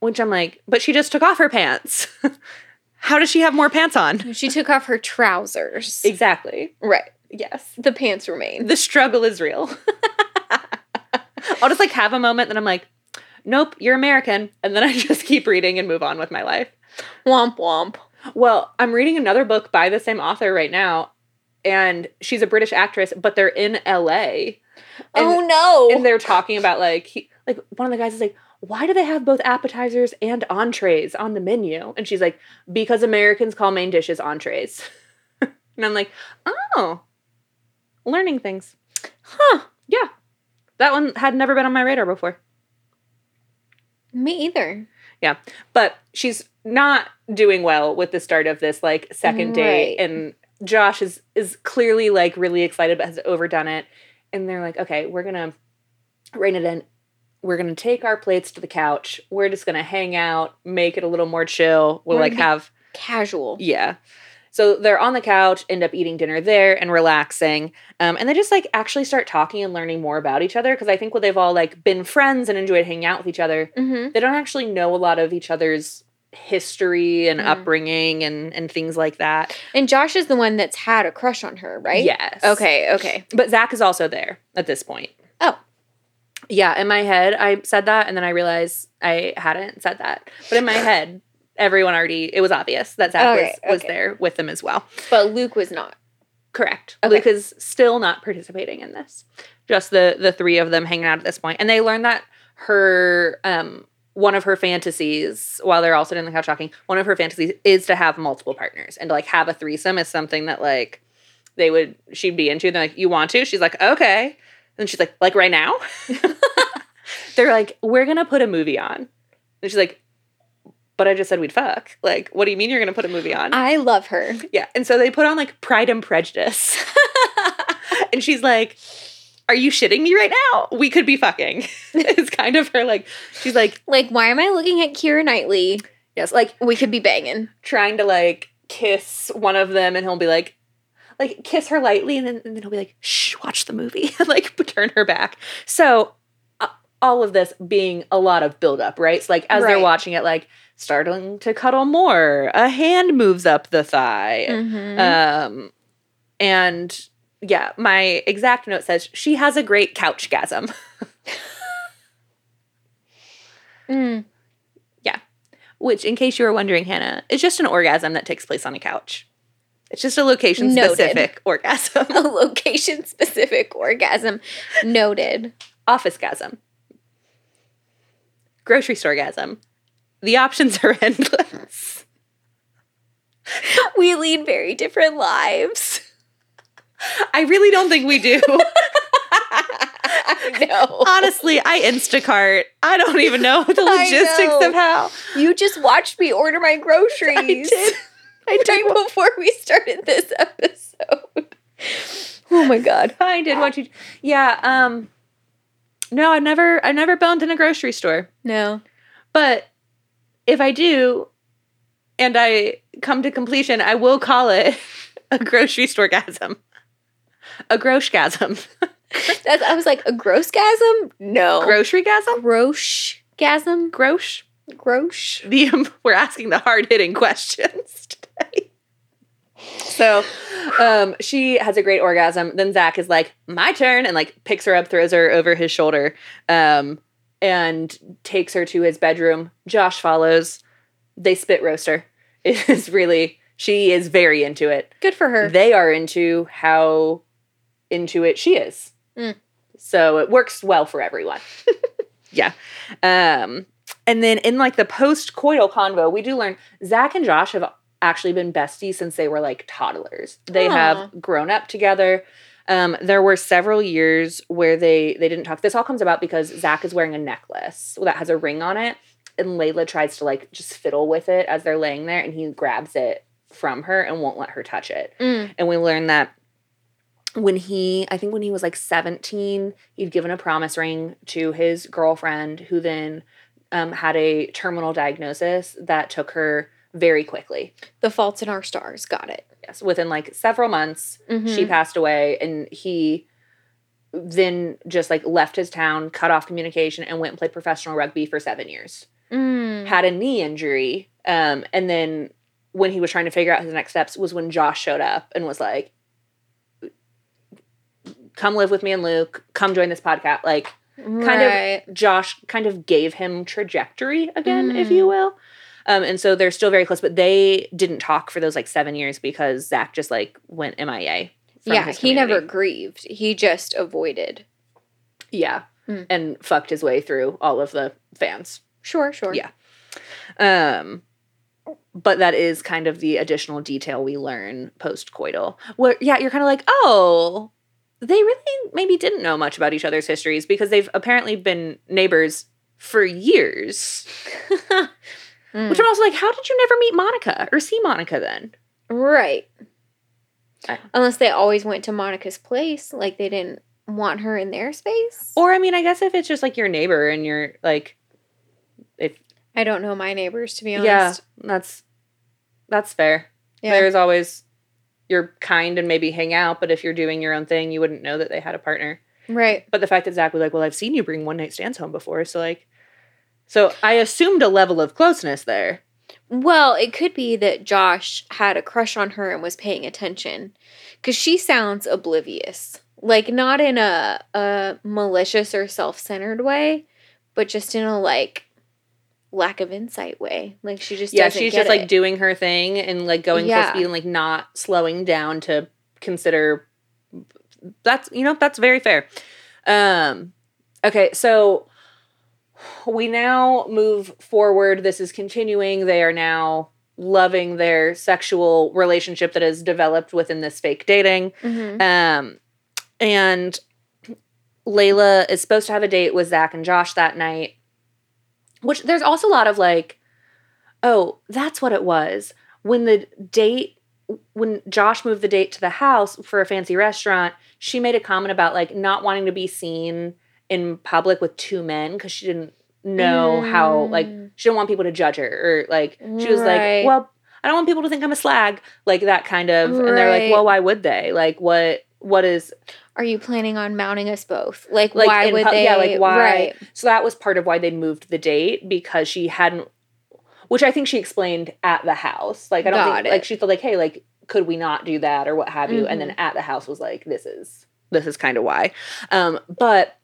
Which I'm like, but she just took off her pants. How does she have more pants on? She took off her trousers. Exactly. Right. Yes. The pants remain. The struggle is real. I'll just, like, have a moment that I'm like, nope, you're American. And then I just keep reading and move on with my life. Womp womp. Well, I'm reading another book by the same author right now. And she's a British actress, but they're in L.A., and, oh, no. And they're talking about, like, one of the guys is like, why do they have both appetizers and entrees on the menu? And she's like, because Americans call main dishes entrees. And I'm like, oh, learning things. Huh. Yeah. That one had never been on my radar before. Me either. Yeah. But she's not doing well with the start of this, like, second date. And Josh is clearly, like, really excited but has overdone it. And they're like, okay, we're going to rein it in. We're going to take our plates to the couch. We're just going to hang out, make it a little more chill. We'll, like, have... casual. Yeah. So they're on the couch, end up eating dinner there and relaxing. And they just, like, actually start talking and learning more about each other. Because I think they've all, like, been friends and enjoyed hanging out with each other. Mm-hmm. They don't actually know a lot of each other's history and upbringing and things like that. And Josh is the one that's had a crush on her, right? Yes. Okay. But Zach is also there at this point. Oh. Yeah, in my head, I said that, and then I realized I hadn't said that. But in my head, everyone already, it was obvious that Zach was there with them as well. But Luke was not. Correct. Okay. Luke is still not participating in this. Just the three of them hanging out at this point. And they learn that her, one of her fantasies, while they're all sitting on the couch talking, one of her fantasies is to have multiple partners. And to, like, have a threesome is something that, like, they would, she'd be into. They're like, you want to? She's like, okay. And she's like right now? They're like, we're going to put a movie on. And she's like, but I just said we'd fuck. Like, what do you mean you're going to put a movie on? I love her. Yeah. And so they put on, like, Pride and Prejudice. And she's like, are you shitting me right now? We could be fucking. It's kind of her, like, she's like. Like, why am I looking at Keira Knightley? Yes. Like, we could be banging. Trying to, like, kiss one of them, and he'll be like, kiss her lightly, and then he'll be like, shh, watch the movie. And, like, turn her back. So all of this being a lot of buildup, right? It's like, as they're watching it, like, starting to cuddle more. A hand moves up the thigh. Mm-hmm. And, yeah, my exact note says, she has a great couchgasm. Yeah. Which, in case you were wondering, Hannah, is just an orgasm that takes place on a couch. It's just a location-specific orgasm. A location-specific orgasm. Noted. Office-gasm. Grocery store-gasm. The options are endless. We lead very different lives. I really don't think we do. I know. Honestly, I Instacart. I don't even know the logistics of how. You just watched me order my groceries. I did. Right before we started this episode. Oh, my God. I did watch you. Yeah. No, I've never boned in a grocery store. No. But if I do, and I come to completion, I will call it a grocery store-gasm. A grosh-gasm. I was like, a gross-gasm? No. Grocery-gasm? Grosh-gasm? Grosh? Grosh? We're asking the hard-hitting questions today. So, she has a great orgasm. Then Zach is like, my turn, and, like, picks her up, throws her over his shoulder, and takes her to his bedroom. Josh follows. They spit roast her. It is really, she is very into it. Good for her. They are into how into it she is. Mm. So it works well for everyone. Yeah. And then in, like, the post-coital convo, we do learn Zach and Josh have actually been besties since they were, like, toddlers. They have grown up together. There were several years where they didn't talk. This all comes about because Zach is wearing a necklace that has a ring on it, and Layla tries to, like, just fiddle with it as they're laying there, and he grabs it from her and won't let her touch it. Mm. And we learn that when he was, like, 17, he'd given a promise ring to his girlfriend, who then had a terminal diagnosis that took her very quickly. The Fault in Our Stars. Got it. Yes. Within, like, several months, she passed away, and he then just, like, left his town, cut off communication, and went and played professional rugby for 7 years. Mm. Had a knee injury. And then when he was trying to figure out his next steps was when Josh showed up and was like, come live with me and Luke. Come join this podcast. Like, Josh kind of gave him trajectory again, if you will. And so they're still very close, but they didn't talk for those, like, 7 years because Zach just, like, went MIA. Yeah, he never grieved. He just avoided. Yeah, and fucked his way through all of the fans. Sure. Yeah. But that is kind of the additional detail we learn post-coital. Where, yeah, you're kind of like, oh, they really maybe didn't know much about each other's histories because they've apparently been neighbors for years. Which I'm also like, how did you never meet Monica or see Monica then? Right. Unless they always went to Monica's place, like they didn't want her in their space. Or, I mean, I guess if it's just, like, your neighbor and you're, like, if I don't know my neighbors, to be honest. Yeah, that's fair. Yeah. There's always, you're kind and maybe hang out, but if you're doing your own thing, you wouldn't know that they had a partner. Right. But the fact that Zach was like, well, I've seen you bring one-night stands home before, so, like. So I assumed a level of closeness there. Well, it could be that Josh had a crush on her and was paying attention. Because she sounds oblivious. Like, not in a malicious or self-centered way, but just in a, like, lack of insight way. Like, she just doesn't get it. Yeah, she's just, like, doing her thing and, like, going full speed and, like, not slowing down to consider that's very fair. Okay, so we now move forward. This is continuing. They are now loving their sexual relationship that has developed within this fake dating. Mm-hmm. And Layla is supposed to have a date with Zach and Josh that night, which there's also a lot of like, oh, that's what it was. When Josh moved the date to the house for a fancy restaurant, she made a comment about like not wanting to be seen in public with two men because she didn't know how, like, she didn't want people to judge her. Or, like, she was like, well, I don't want people to think I'm a slag. Like, that kind of. Right. And they're like, well, why would they? Like, what is. Are you planning on mounting us both? Like why would they? Yeah, like, why? Right. So that was part of why they moved the date, because she hadn't. Which I think she explained at the house. Like, I don't think, like, she felt like, hey, like, could we not do that or what have you? Mm-hmm. And then at the house was like, this is kind of why. But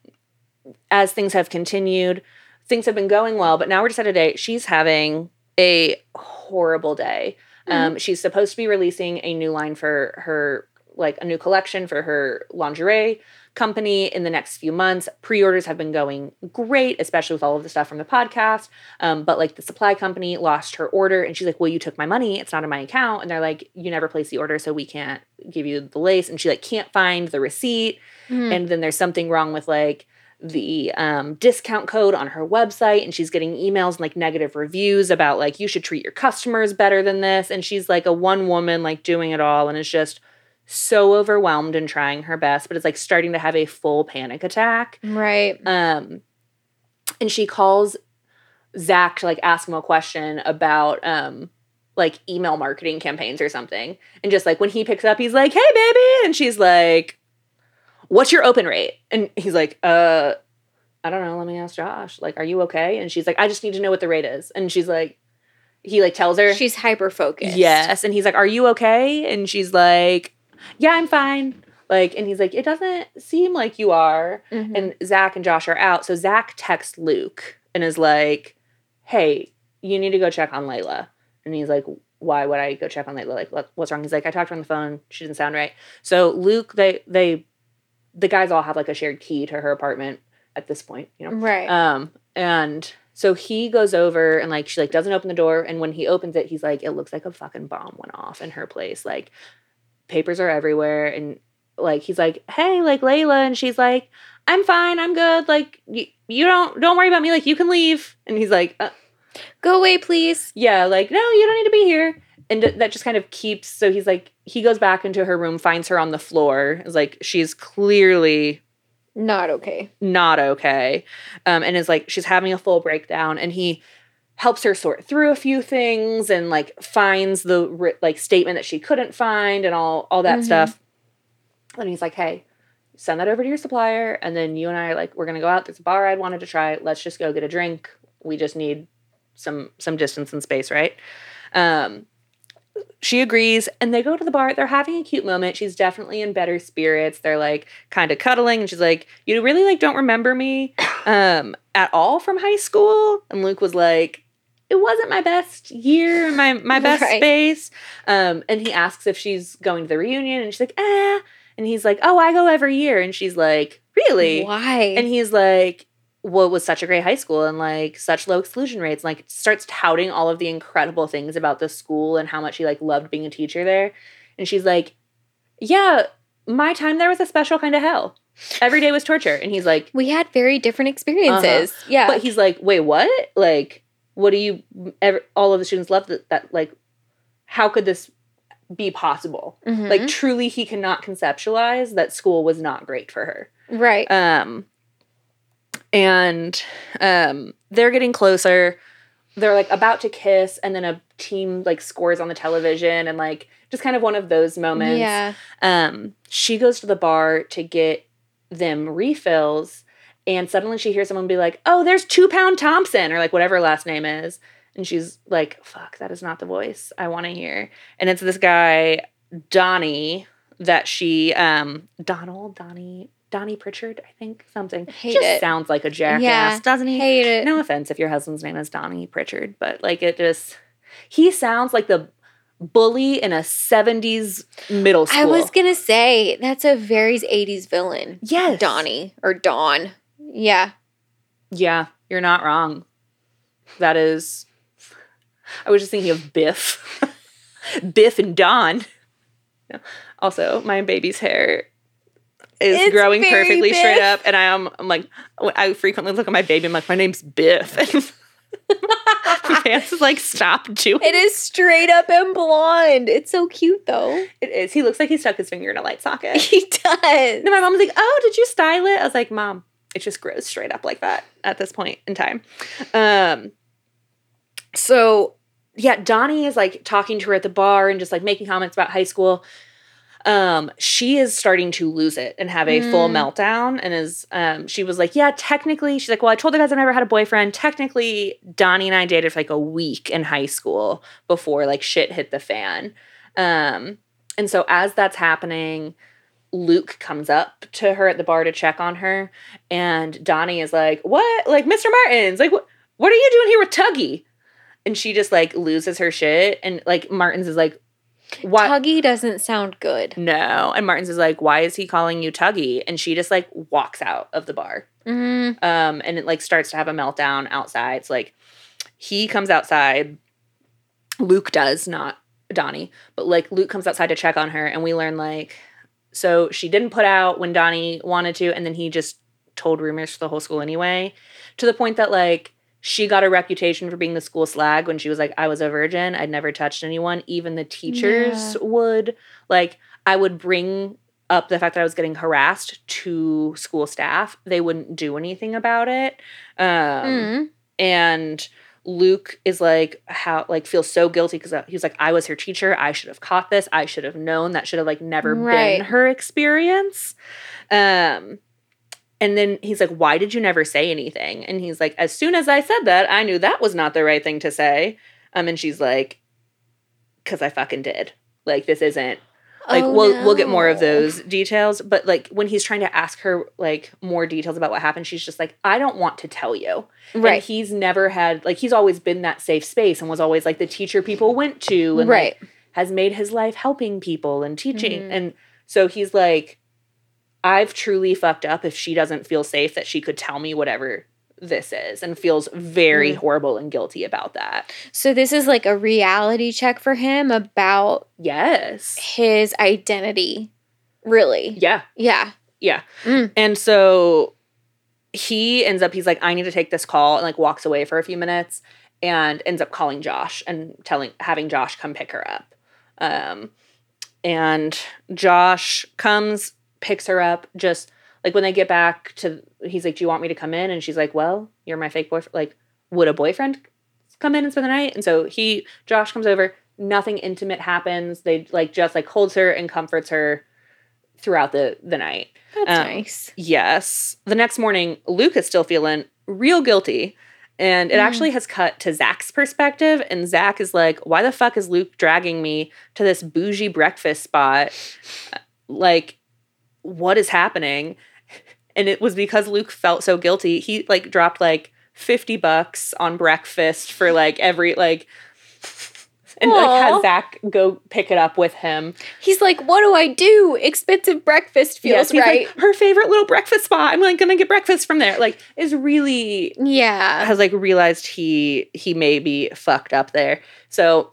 as things have continued, things have been going well. But now we're just at a date. She's having a horrible day. Mm-hmm. She's supposed to be releasing a new line for her, like, a new collection for her lingerie company in the next few months. Pre-orders have been going great, especially with all of the stuff from the podcast. But like the supply company lost her order and she's like, well, you took my money. It's not in my account. And they're like, you never placed the order, so we can't give you the lace. And she like can't find the receipt. Mm. And then there's something wrong with like the discount code on her website, and she's getting emails and like negative reviews about like, you should treat your customers better than this. And she's like a one woman, like doing it all. And it's just so overwhelmed and trying her best, but it's like starting to have a full panic attack. Right. And she calls Zach to like ask him a question about like email marketing campaigns or something. And just like when he picks up, he's like, hey, baby. And she's like, what's your open rate? And he's like, I don't know. Let me ask Josh. Like, are you okay? And she's like, I just need to know what the rate is. And she's like, he like tells her. She's hyper-focused. Yes. And he's like, are you okay? And she's like, yeah, I'm fine. Like, and he's like, it doesn't seem like you are. Mm-hmm. And Zach and Josh are out. So Zach texts Luke and is like, hey, you need to go check on Layla. And he's like, why would I go check on Layla? Like, what's wrong? He's like, I talked to her on the phone. She didn't sound right. So Luke, the guys all have like a shared key to her apartment at this point, you know? Right. And so he goes over and like, she like doesn't open the door. And when he opens it, he's like, it looks like a fucking bomb went off in her place. Like, papers are everywhere, and like he's like, hey, like Layla, and she's like, I'm fine, I'm good, like you don't worry about me, like you can leave. And he's like, go away, please. Yeah, like, no, you don't need to be here. And that just kind of keeps, so he's like, he goes back into her room, finds her on the floor, is like, she's clearly not okay, and is like, she's having a full breakdown. And he helps her sort through a few things and, like, finds the, like, statement that she couldn't find and all that mm-hmm. stuff. And he's like, hey, send that over to your supplier, and then you and I are, like, we're going to go out. There's a bar I wanted to try. Let's just go get a drink. We just need some distance and space, right? She agrees, and they go to the bar. They're having a cute moment. She's definitely in better spirits. They're, like, kind of cuddling, and she's like, you really, like, don't remember me at all from high school? And Luke was like, it wasn't my best year, my best space. And he asks if she's going to the reunion, and she's like, eh. And he's like, oh, I go every year. And she's like, really? Why? And he's like, well, it was such a great high school and, like, such low exclusion rates. And, like, starts touting all of the incredible things about the school and how much he, like, loved being a teacher there. And she's like, yeah, my time there was a special kind of hell. Every day was torture. And he's like, we had very different experiences. Uh-huh. Yeah. But he's like, wait, what? Like, what do you all of the students love that like, how could this be possible? Mm-hmm. Like, truly, he cannot conceptualize that school was not great for her. Right. And they're getting closer. They're, like, about to kiss, and then a team, like, scores on the television, and, like, just kind of one of those moments. Yeah. She goes to the bar to get them refills, and suddenly she hears someone be like, oh, there's 2-pound Thompson, or, like, whatever her last name is. And she's like, fuck, that is not the voice I want to hear. And it's this guy, Donnie, that she, Donnie Pritchard, I think, something. Hate just it. Sounds like a jackass, yeah, doesn't he? Hate it. No offense if your husband's name is Donnie Pritchard, but, like, it just, he sounds like the bully in a 70s middle school. I was going to say, that's a very 80s villain. Yes. Donnie or Dawn. Yeah. Yeah, you're not wrong. That is... I was just thinking of Biff. Biff and Dawn. Also, my baby's hair is growing perfectly straight up. And I'm like, I frequently look at my baby. I'm like, my name's Biff. And Vance is like, stop doing it. It is straight up and blonde. It's so cute, though. It is. He looks like he stuck his finger in a light socket. He does. And my mom was like, oh, did you style it? I was like, Mom, it just grows straight up like that at this point in time. So, yeah, Donnie is, like, talking to her at the bar and just, like, making comments about high school. She is starting to lose it and have a full meltdown and is, she was like, yeah, technically, she's like, well, I told the guys I've never had a boyfriend. Technically, Donnie and I dated for, like, a week in high school before, like, shit hit the fan. And so as that's happening, Luke comes up to her at the bar to check on her, and Donnie is like, what? Like, Mr. Martin's, like, what are you doing here with Tuggy? And she just, like, loses her shit. And, like, Martin's is like, why? Tuggy doesn't sound good. No. And Martin's is like, why is he calling you Tuggy? And she just, like, walks out of the bar. Mm-hmm. And it, like, starts to have a meltdown outside. So, like, he comes outside. Luke does, not Donnie. But, like, Luke comes outside to check on her. And we learn, like, so she didn't put out when Donnie wanted to. And then he just told rumors to the whole school anyway. To the point that, like, she got a reputation for being the school slag when she was like, I was a virgin. I'd never touched anyone. Even the teachers would. Like, I would bring up the fact that I was getting harassed to school staff. They wouldn't do anything about it. And Luke is like, how, like, feels so guilty because he was like, I was her teacher. I should have caught this. I should have known. That should have, like, never been her experience. And then he's like, why did you never say anything? And he's like, as soon as I said that, I knew that was not the right thing to say. And she's like, because I fucking did. Like, this isn't. Like, we'll get more of those details. But, like, when he's trying to ask her, like, more details about what happened, she's just like, I don't want to tell you. Right. And he's never had, like, he's always been that safe space and was always, like, the teacher people went to. And, like, has made his life helping people and teaching. And so he's like, I've truly fucked up if she doesn't feel safe that she could tell me whatever this is, and feels very horrible and guilty about that. So this is like a reality check for him about his identity, really. Yeah. And so he ends up, he's like, I need to take this call, and, like, walks away for a few minutes and ends up calling Josh and having Josh come pick her up. And Josh comes, picks her up, just, like, when they get back to, he's like, do you want me to come in? And she's like, well, you're my fake boyfriend. Like, would a boyfriend come in and spend the night? And so Josh comes over, nothing intimate happens. They, like, just, like, holds her and comforts her throughout the night. That's nice. Yes. The next morning, Luke is still feeling real guilty. And it actually has cut to Zach's perspective. And Zach is like, why the fuck is Luke dragging me to this bougie breakfast spot? Like, what is happening? And it was because Luke felt so guilty. He, like, dropped, like, $50 on breakfast for, like, every, like, and, like, had Zach go pick it up with him. He's like, what do I do? Expensive breakfast feels right. Like, her favorite little breakfast spot. I'm, like, gonna get breakfast from there. Like, is really has, like, realized he may be fucked up there. So,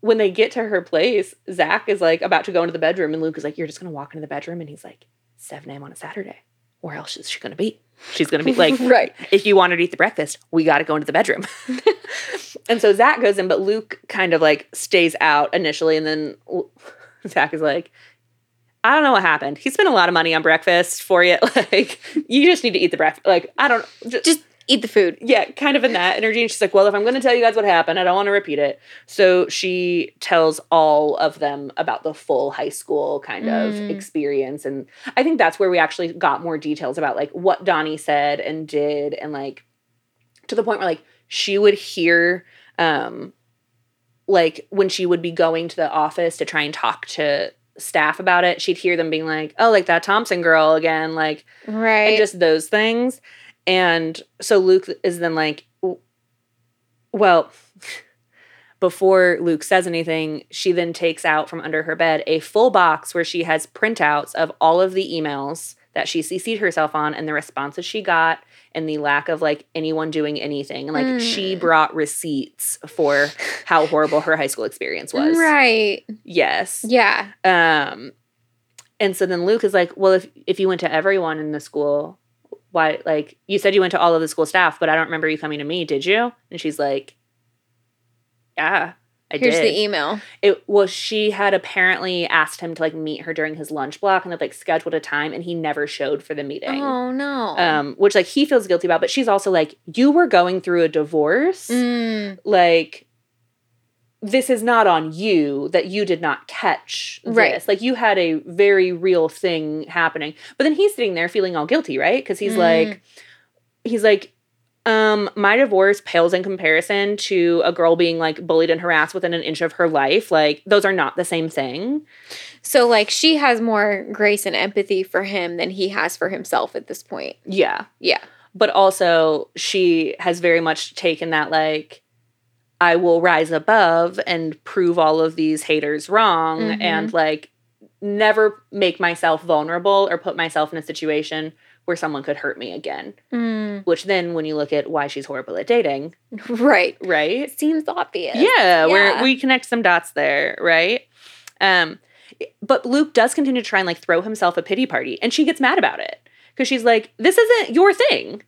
when they get to her place, Zach is, like, about to go into the bedroom, and Luke is like, you're just going to walk into the bedroom? And he's like, 7 a.m. on a Saturday. Where else is she going to be? She's going to be, like, if you want her to eat the breakfast, we got to go into the bedroom. And so Zach goes in, but Luke kind of, like, stays out initially. And then Zach is like, I don't know what happened. He spent a lot of money on breakfast for you. Like, you just need to eat the breakfast. Like, I don't know. Just eat the food. Yeah, kind of in that energy. And she's like, well, if I'm going to tell you guys what happened, I don't want to repeat it. So she tells all of them about the full high school kind of experience. And I think that's where we actually got more details about, like, what Donnie said and did. And, like, to the point where, like, she would hear, like, when she would be going to the office to try and talk to staff about it, she'd hear them being like, oh, like, that Thompson girl again. Like, and just those things. And so Luke is then like, well, before Luke says anything, she then takes out from under her bed a full box where she has printouts of all of the emails that she CC'd herself on and the responses she got and the lack of, like, anyone doing anything. And, like, she brought receipts for how horrible her high school experience was. Right. Yes. Yeah. And so then Luke is like, well, if you went to everyone in the school, why, like, you said you went to all of the school staff, but I don't remember you coming to me, did you? And she's like, yeah, I did. Here's the email. She had apparently asked him to, like, meet her during his lunch block and had, like, scheduled a time, and he never showed for the meeting. Oh, no. Which, like, he feels guilty about, but she's also like, you were going through a divorce. Like, this is not on you that you did not catch this. Right. Like, you had a very real thing happening. But then he's sitting there feeling all guilty, right? Because he's like, my divorce pales in comparison to a girl being, like, bullied and harassed within an inch of her life. Like, those are not the same thing. So, like, she has more grace and empathy for him than he has for himself at this point. Yeah. Yeah. But also, she has very much taken that, like, I will rise above and prove all of these haters wrong and, like, never make myself vulnerable or put myself in a situation where someone could hurt me again. Which then, when you look at why she's horrible at dating. Right? It seems obvious. Yeah. We connect some dots there, right? But Luke does continue to try and, like, throw himself a pity party, and she gets mad about it because she's like, this isn't your thing.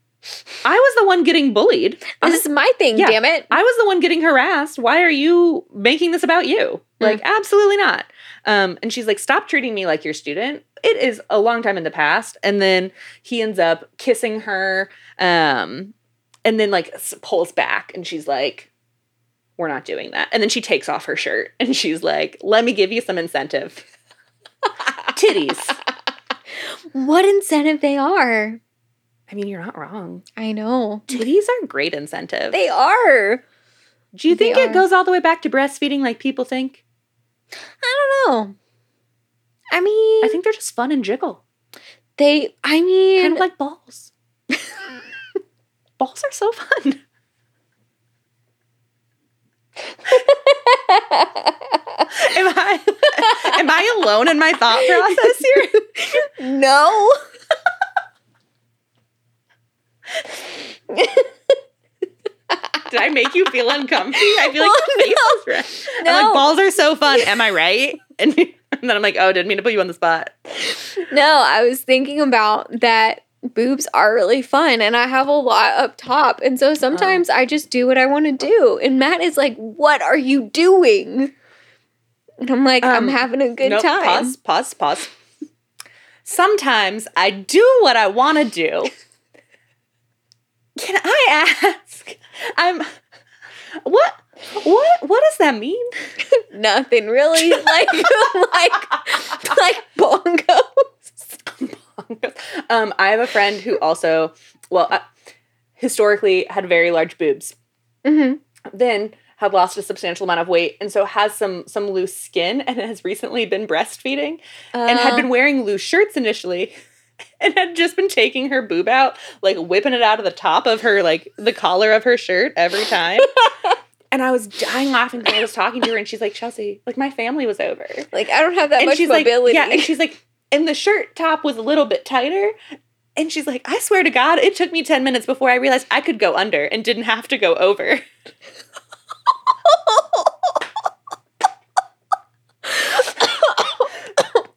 I was the one getting bullied. This is my thing, damn it. I was the one getting harassed. Why are you making this about you? Like, absolutely not. And she's like, stop treating me like your student. It is a long time in the past. And then he ends up kissing her and then, like, pulls back. And she's like, we're not doing that. And then she takes off her shirt. And she's like, let me give you some incentive. Titties. What incentive they are. I mean, you're not wrong. I know. Titties are great incentive. They are. Do you think it goes all the way back to breastfeeding like people think? I don't know. I mean, I think they're just fun and jiggle. Kind of like balls. Balls are so fun. Am I alone in my thought process here? No. Did I make you feel uncomfy? I feel like no. Right. No. I'm like, balls are so fun. Am I right? And then I'm like, oh, didn't mean to put you on the spot. No, I was thinking about that boobs are really fun, and I have a lot up top. And so sometimes I just do what I want to do. And Matt is like, what are you doing? And I'm like, I'm having a good time. Pause. Sometimes I do what I want to do. Can I ask? What does that mean? Nothing really. Like bongos. I have a friend who also, historically had very large boobs. Then had lost a substantial amount of weight, and so has some loose skin, and has recently been breastfeeding, and had been wearing loose shirts initially. And had just been taking her boob out, like, whipping it out of the top of her, like, the collar of her shirt every time. And I was dying laughing because I was talking to her, and she's like, Chelsea, like, my family was over. Like, I don't have that much mobility. Like, yeah, and she's like, and the shirt top was a little bit tighter. And she's like, I swear to God, it took me 10 minutes before I realized I could go under and didn't have to go over.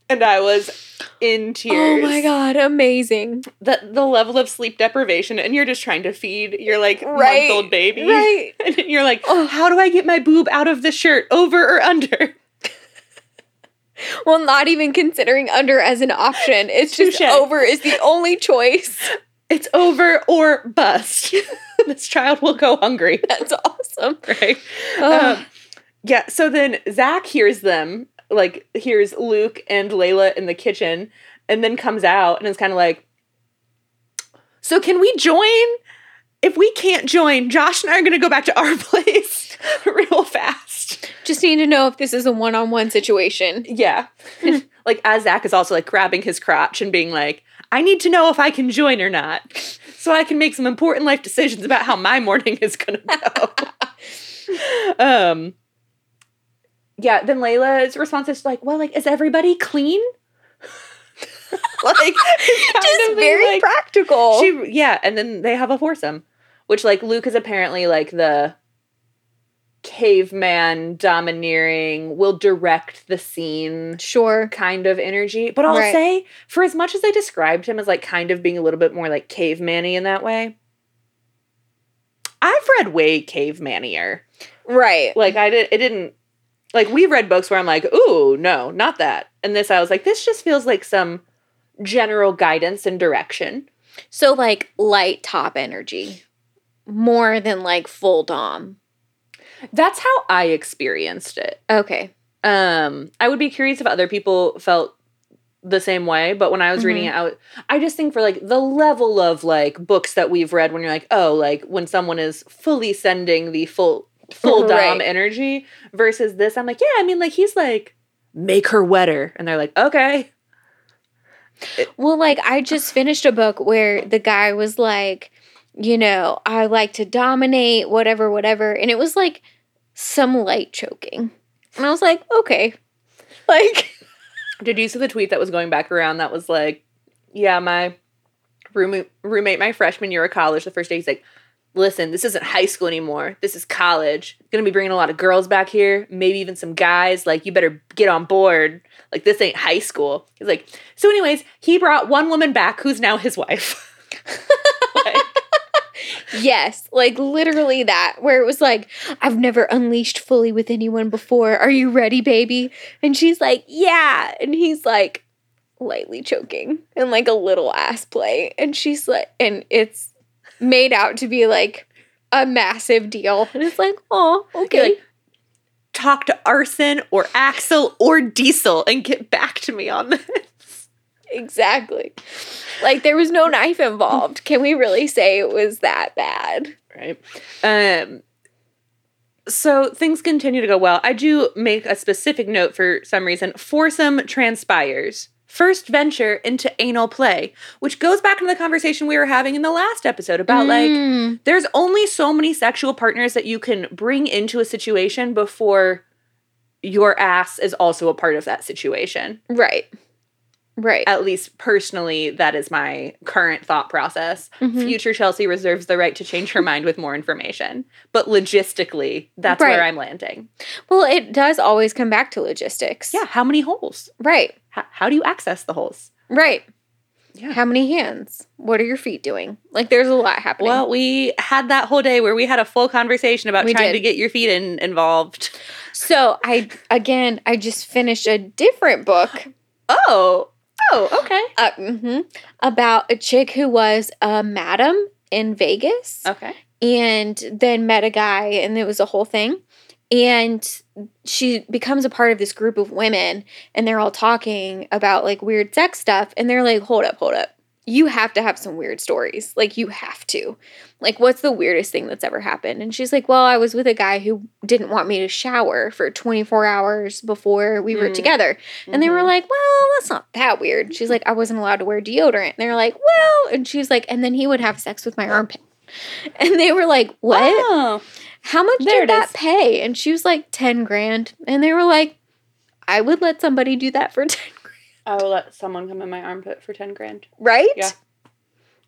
And I was in tears. Oh my God, amazing. The level of sleep deprivation, and you're just trying to feed your, like, month-old baby. Right. And you're like, how do I get my boob out of the shirt, over or under? Well, not even considering under as an option. It's just over is the only choice. It's over or bust. This child will go hungry. That's awesome. Right. Yeah, so then Zach hears them. Like, here's Luke and Layla in the kitchen, and then comes out and is kind of like, so can we join? If we can't join, Josh and I are going to go back to our place real fast. Just need to know if this is a one-on-one situation. Yeah. And, like, as Zach is also, like, grabbing his crotch and being like, I need to know if I can join or not so I can make some important life decisions about how my morning is going to go. yeah, then Layla's response is like, well, like, is everybody clean? Like, just very like, practical. Yeah, and then they have a foursome, which, like, Luke is apparently, like, the caveman, domineering, will direct the scene. Sure. Kind of energy. But I'll say, for as much as they described him as, like, kind of being a little bit more, like, caveman-y in that way, I've read way caveman-ier. Right. Like, like, we've read books where I'm like, ooh, no, not that. And this, I was like, this just feels like some general guidance and direction. So, like, light top energy. More than, like, full dom. That's how I experienced it. Okay. I would be curious if other people felt the same way, but when I was reading it out, I just think for, like, the level of, like, books that we've read when you're like, oh, like, when someone is fully sending the full dom energy versus this, I'm like, yeah, I mean, like, he's like, make her wetter. And they're like, okay. Well, like, I just finished a book where the guy was like, you know, I like to dominate, whatever. And it was, like, some light choking. And I was like, okay. Like. Did you see the tweet that was going back around that was like, yeah, my roommate my freshman year of college, the first day, he's like, listen, this isn't high school anymore. This is college. Going to be bringing a lot of girls back here, maybe even some guys. Like, you better get on board. Like, this ain't high school. He's like, so anyways, he brought one woman back who's now his wife. Like, yes, like literally that, where it was like, I've never unleashed fully with anyone before. Are you ready, baby? And she's like, yeah. And he's like, lightly choking and like a little ass play. And she's like, and it's made out to be like a massive deal. And it's like, oh, okay. Like, talk to Arson or Axel or Diesel and get back to me on this. Exactly. Like, there was no knife involved. Can we really say it was that bad? Right. So things continue to go well. I do make a specific note for some reason. Foursome transpires. First venture into anal play, which goes back into the conversation we were having in the last episode about, like, there's only so many sexual partners that you can bring into a situation before your ass is also a part of that situation. Right. At least personally, that is my current thought process. Mm-hmm. Future Chelsea reserves the right to change her mind with more information. But logistically, that's where I'm landing. Well, it does always come back to logistics. Yeah. How many holes? Right. How do you access the holes? Right. Yeah. How many hands? What are your feet doing? Like, there's a lot happening. Well, we had that whole day where we had a full conversation about to get your feet involved. So, I just finished a different book. Oh, okay. About a chick who was a madam in Vegas. Okay. And then met a guy, and it was a whole thing. And she becomes a part of this group of women, and they're all talking about, like, weird sex stuff. And they're like, hold up. You have to have some weird stories. Like, you have to. Like, what's the weirdest thing that's ever happened? And she's like, well, I was with a guy who didn't want me to shower for 24 hours before we were together. And they were like, well, that's not that weird. She's like, I wasn't allowed to wear deodorant. And they're like, well. And she's like, and then he would have sex with my armpit. And they were like, what? Oh, how much did that pay? And she was like, $10,000. And they were like, I would let somebody do that for $10,000. I will let someone come in my armpit for $10,000. Right? Yeah.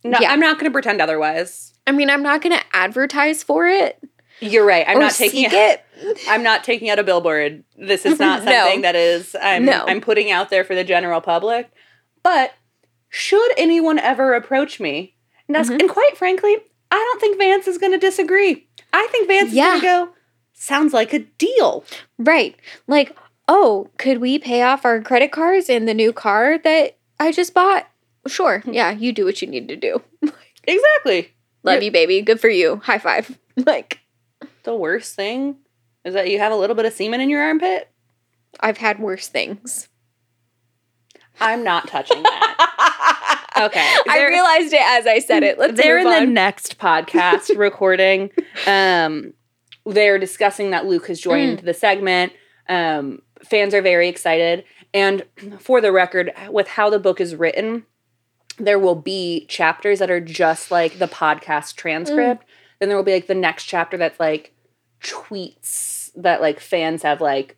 No, yeah. I'm not going to pretend otherwise. I mean, I'm not going to advertise for it. You're right. I'm not taking out a billboard. This is not something that is. I'm putting out there for the general public. But should anyone ever approach me, and quite frankly, I don't think Vance is going to disagree. I think Vance is going to go. Sounds like a deal. Right. Like, oh, could we pay off our credit cards and the new car that I just bought? Sure. Yeah, you do what you need to do. Exactly. Love you, baby. Good for you. High five. Like, the worst thing is that you have a little bit of semen in your armpit? I've had worse things. I'm not touching that. Okay. I realized it as I said it. Let's move on. The next podcast recording. They're discussing that Luke has joined the segment. Fans are very excited, and for the record, with how the book is written, there will be chapters that are just like the podcast transcript. Then there will be like the next chapter that's like tweets that like fans have like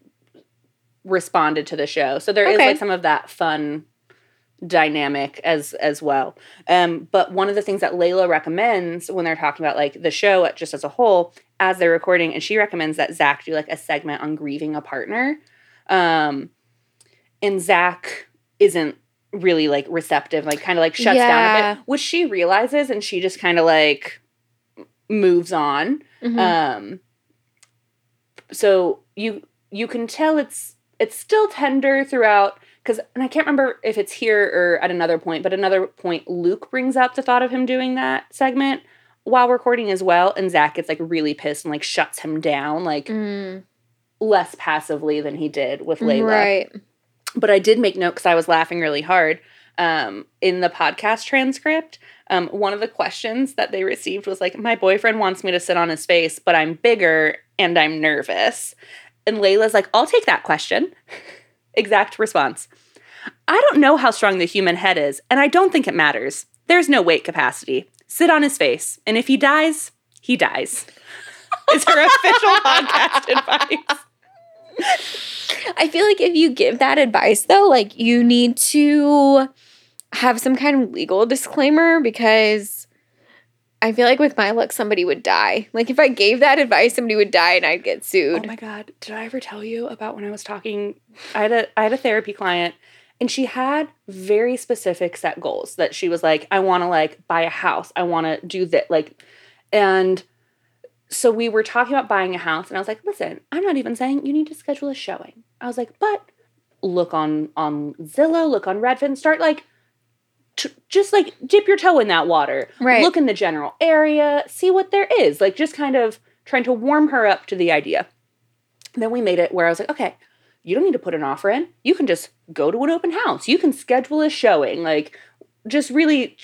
responded to the show. So there is like some of that fun dynamic as well. But one of the things that Layla recommends when they're talking about like the show just as a whole as they're recording, and she recommends that Zach do like a segment on grieving a partner. And Zach isn't really like receptive, like kind of like shuts down a bit, which she realizes, and she just kind of like moves on. Mm-hmm. So you can tell it's still tender throughout, because, and I can't remember if it's here or at another point, but another point Luke brings up the thought of him doing that segment while recording as well, and Zach gets like really pissed and like shuts him down, like less passively than he did with Layla. Right. But I did make note, because I was laughing really hard, in the podcast transcript, one of the questions that they received was like, my boyfriend wants me to sit on his face, but I'm bigger and I'm nervous. And Layla's like, I'll take that question. Exact response. I don't know how strong the human head is, and I don't think it matters. There's no weight capacity. Sit on his face, and if he dies, he dies. Is her official podcast advice. I feel like if you give that advice, though, like, you need to have some kind of legal disclaimer, because I feel like with my luck, somebody would die. Like, if I gave that advice, somebody would die and I'd get sued. Oh, my God. Did I ever tell you about when I was talking? I had a therapy client, and she had very specific set goals that she was like, I want to, like, buy a house. I want to do that. Like, and so we were talking about buying a house, and I was like, listen, I'm not even saying you need to schedule a showing. I was like, but look on Zillow, look on Redfin, start like, just like dip your toe in that water. Right. Look in the general area, see what there is. Like, just kind of trying to warm her up to the idea. And then we made it where I was like, okay, you don't need to put an offer in. You can just go to an open house. You can schedule a showing. Like, just really...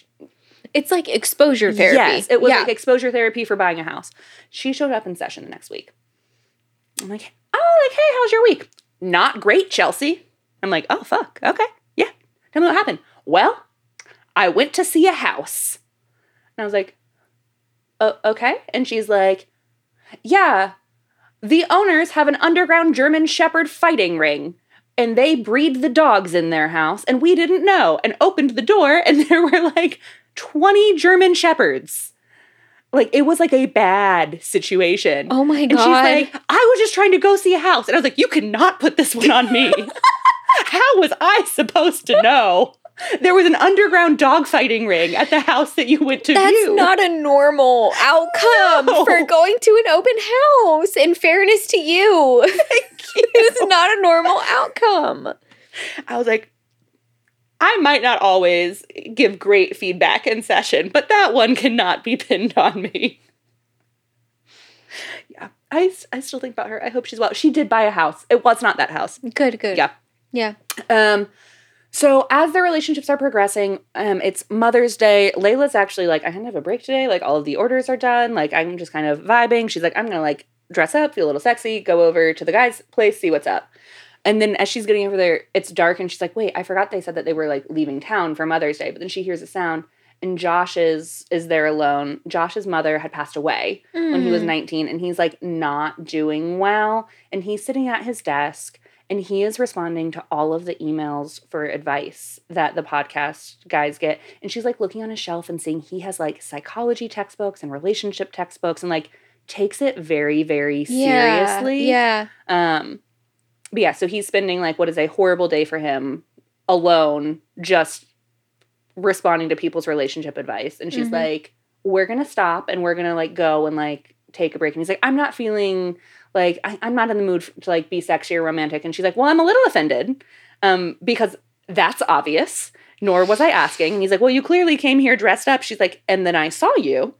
It's like exposure therapy. Yes, it was like exposure therapy for buying a house. She showed up in session the next week. I'm like, oh, like, hey, how's your week? Not great, Chelsea. I'm like, oh, fuck. Okay. Yeah. Tell me what happened. Well, I went to see a house. And I was like, oh, okay. And she's like, yeah, the owners have an underground German Shepherd fighting ring. And they breed the dogs in their house. And we didn't know. And opened the door. And there were like... 20 German Shepherds. Like, it was like a bad situation. Oh my God. And she's like, I was just trying to go see a house. And I was like, you cannot put this one on me. How was I supposed to know? There was an underground dog fighting ring at the house that you went to view. That's not a normal outcome for going to an open house, in fairness to you. It is not a normal outcome. I was like, I might not always give great feedback in session, but that one cannot be pinned on me. Yeah, I still think about her. I hope she's well. She did buy a house. It was not that house. Good. Yeah. So as their relationships are progressing, it's Mother's Day. Layla's actually like, I have a break today. Like, all of the orders are done. Like, I'm just kind of vibing. She's like, I'm going to, like, dress up, feel a little sexy, go over to the guy's place, see what's up. And then as she's getting over there, it's dark, and she's like, wait, I forgot they said that they were, like, leaving town for Mother's Day. But then she hears a sound, and Josh is there alone. Josh's mother had passed away when he was 19, and he's, like, not doing well. And he's sitting at his desk, and he is responding to all of the emails for advice that the podcast guys get. And she's, like, looking on his shelf and seeing he has, like, psychology textbooks and relationship textbooks, and, like, takes it very, very seriously. Yeah. But yeah, so he's spending, like, what is a horrible day for him alone, just responding to people's relationship advice. And she's like, we're going to stop, and we're going to, like, go and, like, take a break. And he's like, I'm not feeling, like, I'm not in the mood to, like, be sexy or romantic. And she's like, well, I'm a little offended because that's obvious, nor was I asking. And he's like, well, you clearly came here dressed up. She's like, and then I saw you.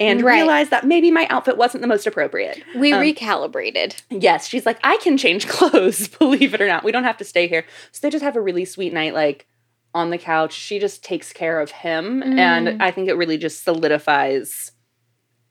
And realized that maybe my outfit wasn't the most appropriate. We recalibrated. Yes. She's like, I can change clothes, believe it or not. We don't have to stay here. So they just have a really sweet night, like, on the couch. She just takes care of him. And I think it really just solidifies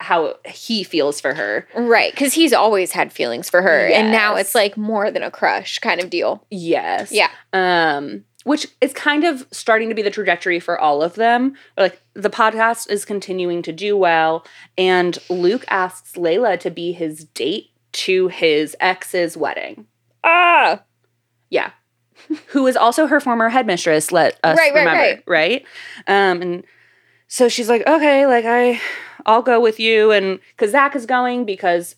how he feels for her. Right. Because he's always had feelings for her. Yes. And now it's, like, more than a crush kind of deal. Yes. Yeah. Which is kind of starting to be the trajectory for all of them. Like, the podcast is continuing to do well, and Luke asks Layla to be his date to his ex's wedding. Ah! Yeah. Who was also her former headmistress, let us remember. Right? And so she's like, okay, like, I'll go with you. And because Zach is going, because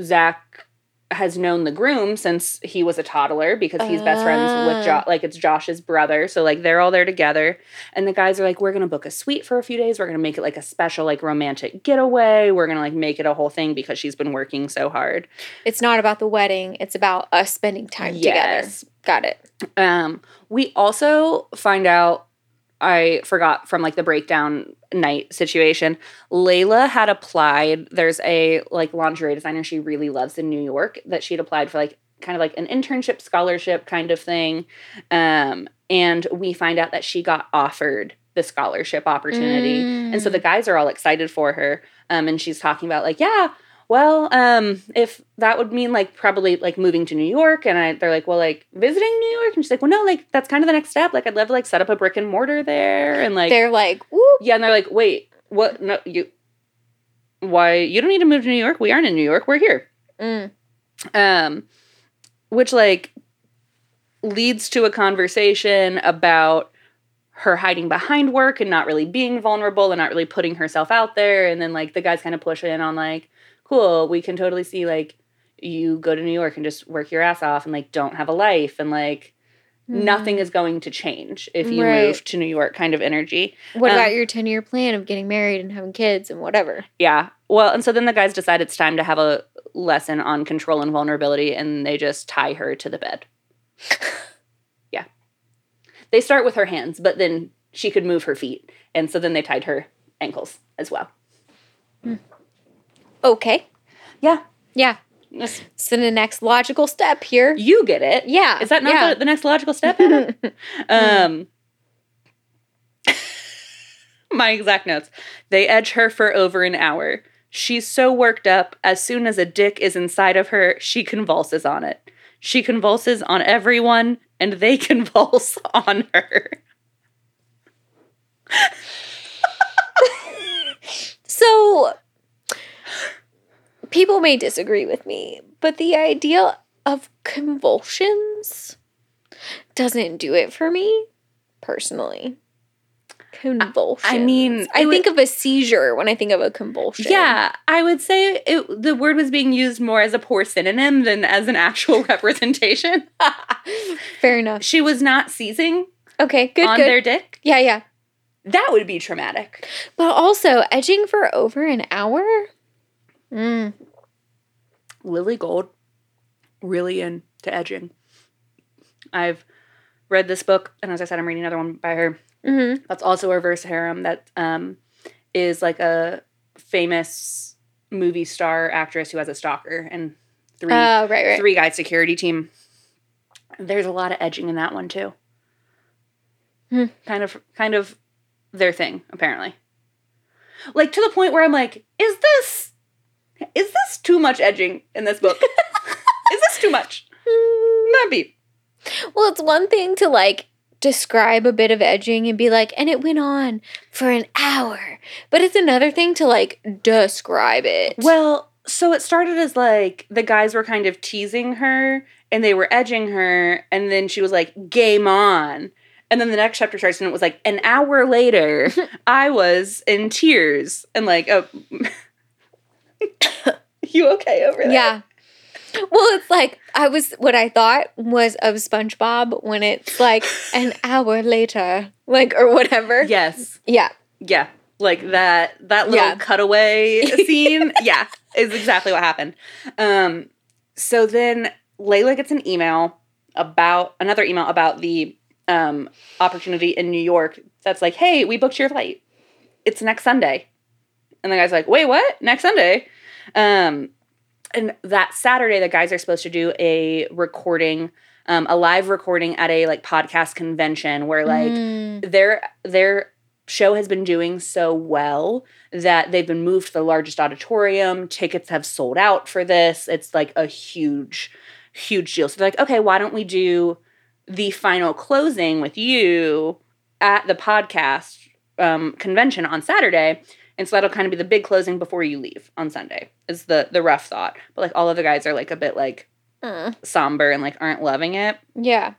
Zach has known the groom since he was a toddler, because he's best friends with Josh. Like, it's Josh's brother. So, like, they're all there together. And the guys are like, we're going to book a suite for a few days. We're going to make it, like, a special, like, romantic getaway. We're going to, like, make it a whole thing because she's been working so hard. It's not about the wedding. It's about us spending time together. Got it. We also find out, I forgot from, like, the breakdown night situation, Layla had applied. There's a, like, lingerie designer she really loves in New York that she'd applied for, like, kind of like an internship scholarship kind of thing. And we find out that she got offered the scholarship opportunity. And so the guys are all excited for her. And she's talking about, like, yeah, well, if that would mean, like, probably, like, moving to New York. And they're like, well, like, visiting New York? And she's like, well, no, like, that's kind of the next step. Like, I'd love to, like, set up a brick and mortar there. And, like. They're like, whoop. Yeah, and they're like, wait, what? No, why? You don't need to move to New York. We aren't in New York. We're here. Which, like, leads to a conversation about her hiding behind work and not really being vulnerable and not really putting herself out there. And then, like, the guys kind of push in on, like, cool, we can totally see, like, you go to New York and just work your ass off and, like, don't have a life and, like, nothing is going to change if you move to New York kind of energy. What about your 10-year plan of getting married and having kids and whatever? Yeah. Well, and so then the guys decide it's time to have a lesson on control and vulnerability, and they just tie her to the bed. Yeah. They start with her hands, but then she could move her feet, and so then they tied her ankles as well. Okay. Yeah. Yeah. So the next logical step here. You get it. Yeah. Is that not the next logical step? My exact notes. They edge her for over an hour. She's so worked up, as soon as a dick is inside of her, she convulses on it. She convulses on everyone, and they convulse on her. So... people may disagree with me, but the idea of convulsions doesn't do it for me, personally. Convulsions. I mean... I think of a seizure when I think of a convulsion. Yeah, I would say the word was being used more as a poor synonym than as an actual representation. Fair enough. She was not seizing. Okay, good, on their dick. Yeah, yeah. That would be traumatic. But also, edging for over an hour... Lily Gold, really into edging. I've read this book, and as I said, I'm reading another one by her. That's also a reverse harem that is like a famous movie star actress who has a stalker and three-guy security team. There's a lot of edging in that one too. Kind of their thing, apparently. Like, to the point where I'm like, is this too much edging in this book? Is this too much? Maybe. Well, it's one thing to, like, describe a bit of edging and be like, and it went on for an hour. But it's another thing to, like, describe it. Well, so it started as, like, the guys were kind of teasing her and they were edging her. And then she was like, game on. And then the next chapter starts and it was like, an hour later, I was in tears. And, like, oh... You okay over there? Yeah. Well, it's like, what I thought was of SpongeBob when it's like an hour later, like, or whatever. Yes. Yeah. Yeah. Like that little cutaway scene. Yeah. Is exactly what happened. So then Layla gets an email about the opportunity in New York that's like, hey, we booked your flight. It's next Sunday. And the guy's like, wait, what? Next Sunday? And that Saturday, the guys are supposed to do a recording, a live recording at a, like, podcast convention where, like, their show has been doing so well that they've been moved to the largest auditorium. Tickets have sold out for this. It's, like, a huge, huge deal. So they're like, okay, why don't we do the final closing with you at the podcast convention on Saturday? And so that'll kind of be the big closing before you leave on Sunday is the rough thought. But, like, all of the guys are, like, a bit, like, somber and, like, aren't loving it. Yeah.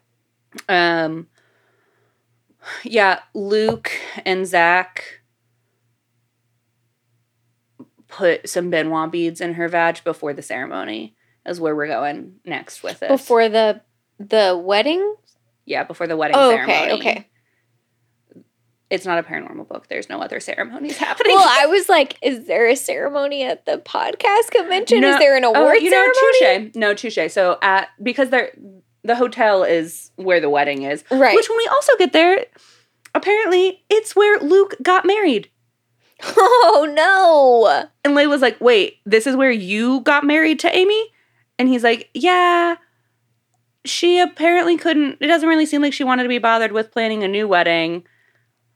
Yeah, Luke and Zach put some Benoit beads in her vag before the ceremony is where we're going next with it. Before the wedding? Yeah, before the wedding ceremony. Okay. It's not a paranormal book. There's no other ceremonies happening. Well, I was like, is there a ceremony at the podcast convention? No, is there an award ceremony? No, touche. So, because the hotel is where the wedding is. Right. Which, when we also get there, apparently it's where Luke got married. Oh, no. And Layla's like, wait, this is where you got married to Amy? And he's like, yeah. She apparently couldn't. It doesn't really seem like she wanted to be bothered with planning a new wedding.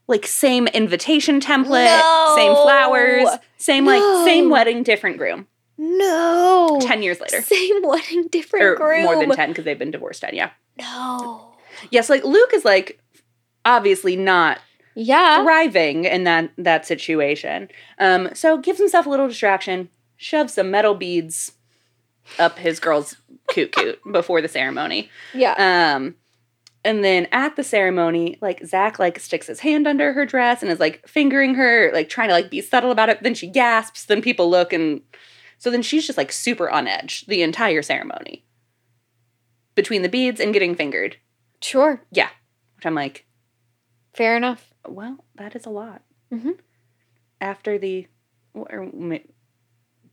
Like, same invitation template, same flowers, same wedding, different groom. No. 10 years later. Same wedding, different groom. More than 10 because they've been divorced 10, yeah. No. Yes, like, Luke is, like, obviously not thriving in that situation. So gives himself a little distraction, shoves some metal beads up his girl's coot before the ceremony. Yeah. And then at the ceremony, like, Zach, like, sticks his hand under her dress and is, like, fingering her, like, trying to, like, be subtle about it. Then she gasps. Then people look. And so then she's just, like, super on edge the entire ceremony between the beads and getting fingered. Sure. Yeah. Which I'm like. Fair enough. Well, that is a lot. Mm-hmm. After the, or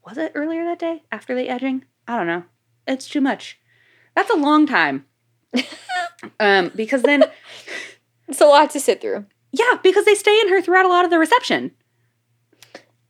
was it earlier that day? After the edging? I don't know. It's too much. That's a long time. Because then it's a lot to sit through. Yeah, because they stay in her throughout a lot of the reception.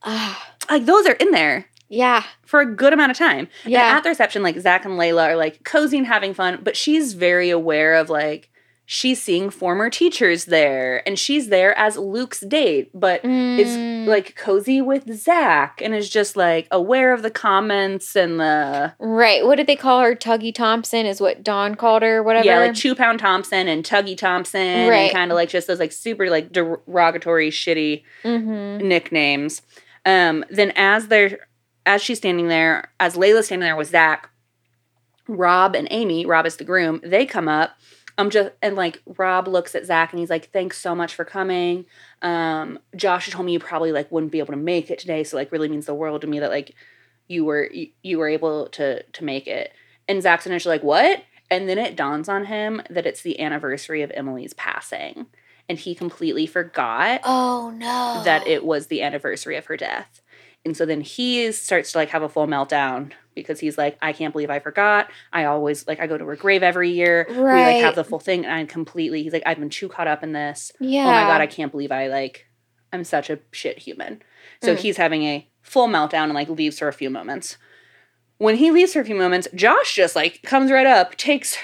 Like, those are in there. Yeah. For a good amount of time. Yeah. And at the reception, like, Zach and Layla are, like, cozy and having fun, but she's very aware of, like, she's seeing former teachers there, and she's there as Luke's date, but is, like, cozy with Zach and is just, like, aware of the comments and the... Right. What did they call her? Tuggy Thompson is what Dawn called her, whatever. Yeah, like, Chew Pound Thompson and Tuggy Thompson. Right. And kind of, like, just those, like, super, like, derogatory, shitty nicknames. Then as she's standing there, as Layla's standing there with Zach, Rob and Amy, Rob is the groom, they come up. And, like, Rob looks at Zach and he's like, thanks so much for coming. Josh told me you probably, like, wouldn't be able to make it today. So, like, really means the world to me that, like, you were able to make it. And Zach's initially like, what? And then it dawns on him that it's the anniversary of Emily's passing. And he completely forgot. Oh, no. That it was the anniversary of her death. And so then he starts to, like, have a full meltdown because he's like, I can't believe I forgot. I always, like, I go to her grave every year. Right. We, like, have the full thing. And he's like, I've been too caught up in this. Yeah. Oh, my God, I can't believe I'm such a shit human. So he's having a full meltdown and, like, leaves for a few moments. When he leaves for a few moments, Josh just, like, comes right up, takes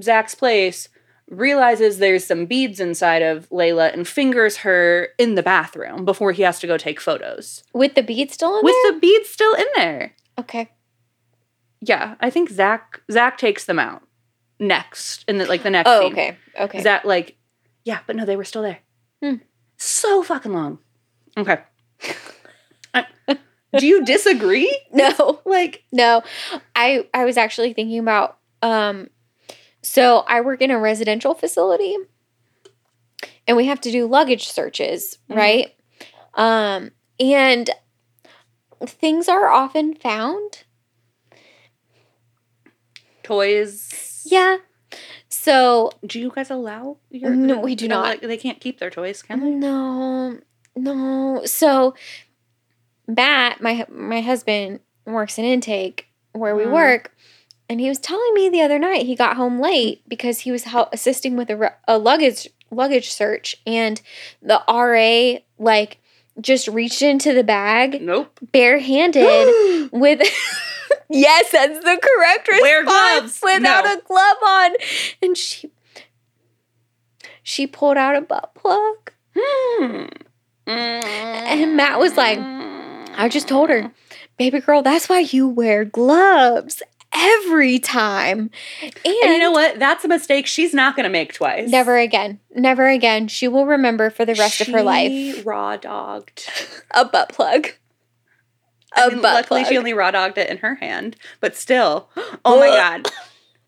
Zach's place, realizes there's some beads inside of Layla and fingers her in the bathroom before he has to go take photos. With the beads still in there? With the beads still in there. Okay. Yeah, I think Zach takes them out next, in the next scene. Oh, okay, okay. Zach, like, yeah, but no, they were still there. So fucking long. Okay. Do you disagree? No. Like, no. I was actually thinking about, so I work in a residential facility, and we have to do luggage searches, right? And things are often found. Toys. Yeah. So. Do you guys allow your? No, we do not. Like, they can't keep their toys, can they? No. So, Matt, my husband, works in intake where we work. And he was telling me the other night he got home late because he was assisting with a luggage search, and the RA, like, just reached into the bag, barehanded with yes, that's the correct response. Wear gloves without a glove on, and she pulled out a butt plug, and Matt was like, "I just told her, baby girl, that's why you wear gloves." Every time. And you know what? That's a mistake she's not going to make twice. Never again. Never again. She will remember for the rest of her life. She raw dogged a butt plug. Luckily, she only raw dogged it in her hand, but still. Oh my God.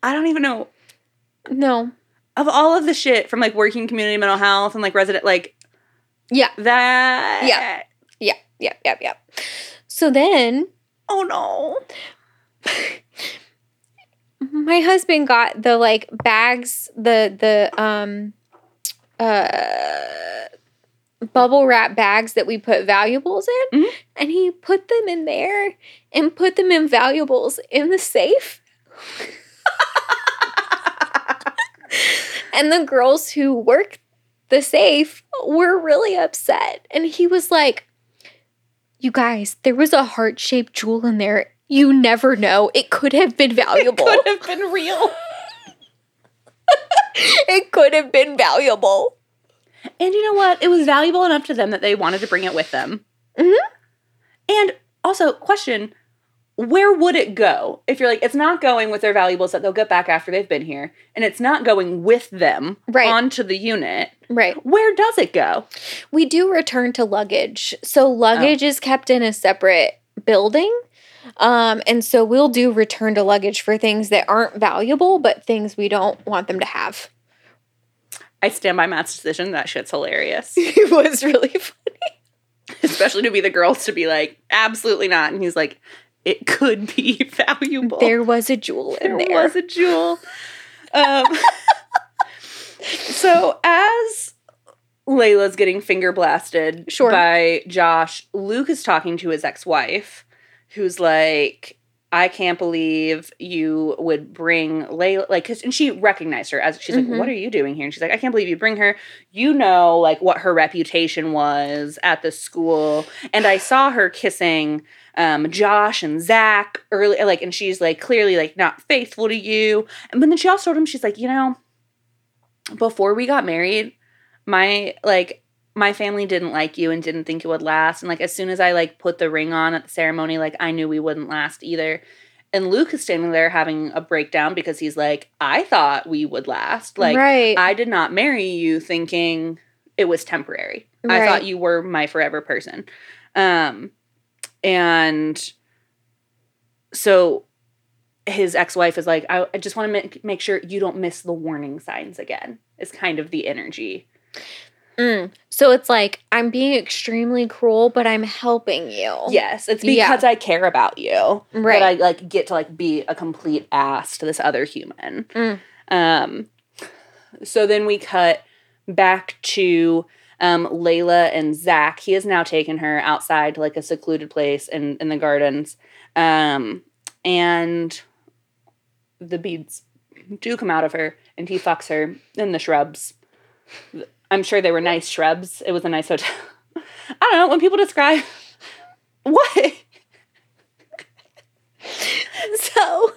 I don't even know. No. Of all of the shit from like working community mental health and like resident, like. Yeah. That. Yeah. Yeah. Yeah. Yeah. Yeah. So then. Oh no. My husband got the like bags, the bubble wrap bags that we put valuables in, mm-hmm. and he put them in there and put them in valuables in the safe. And the girls who work the safe were really upset. And he was like, you guys, there was a heart-shaped jewel in there. You never know. It could have been valuable. It could have been real. It could have been valuable. And you know what? It was valuable enough to them that they wanted to bring it with them. Mm-hmm. And also, question, where would it go? If you're like, it's not going with their valuables that they'll get back after they've been here, and it's not going with them onto the unit. Right. Where does it go? We do return to luggage. So luggage is kept in a separate building. And so we'll do return to luggage for things that aren't valuable, but things we don't want them to have. I stand by Matt's decision. That shit's hilarious. It was really funny. Especially to be the girls to be like, absolutely not. And he's like, it could be valuable. There was a jewel in there. There was a jewel. So as Layla's getting finger blasted by Josh, Luke is talking to his ex-wife, who's like, I can't believe you would bring Layla. Like, and she recognized her as she's like, what are you doing here? And she's like, I can't believe you bring her. You know, like, what her reputation was at the school. And I saw her kissing Josh and Zach early. Like, and she's like, clearly, like, not faithful to you. And then she also told him, she's like, you know, before we got married, my family didn't like you and didn't think it would last. And, like, as soon as I, like, put the ring on at the ceremony, like, I knew we wouldn't last either. And Luke is standing there having a breakdown because he's like, I thought we would last. Like, I did not marry you thinking it was temporary. Right. I thought you were my forever person. And so his ex-wife is like, I just want to make sure you don't miss the warning signs again, is kind of the energy. So it's like, I'm being extremely cruel, but I'm helping you. Yes, it's because I care about you that I, like, get to, like, be a complete ass to this other human. So then we cut back to Layla and Zach. He has now taken her outside to, like, a secluded place in the gardens. And the beads do come out of her, and he fucks her in the shrubs. I'm sure they were nice shrubs. It was a nice hotel. I don't know. When people describe what? So,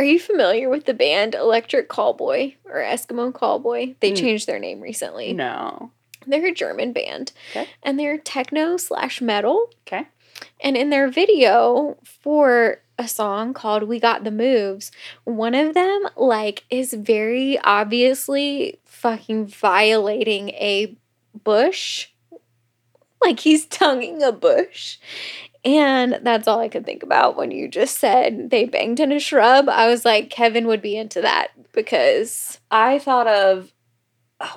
are you familiar with the band Electric Callboy or Eskimo Callboy? They changed their name recently. No. They're a German band. Okay. And they're techno/metal. Okay. And in their video for a song called We Got the Moves, one of them, like, is very obviously fucking violating a bush. Like, he's tonguing a bush. And that's all I could think about when you just said they banged in a shrub. I was like, Kevin would be into that because I thought of,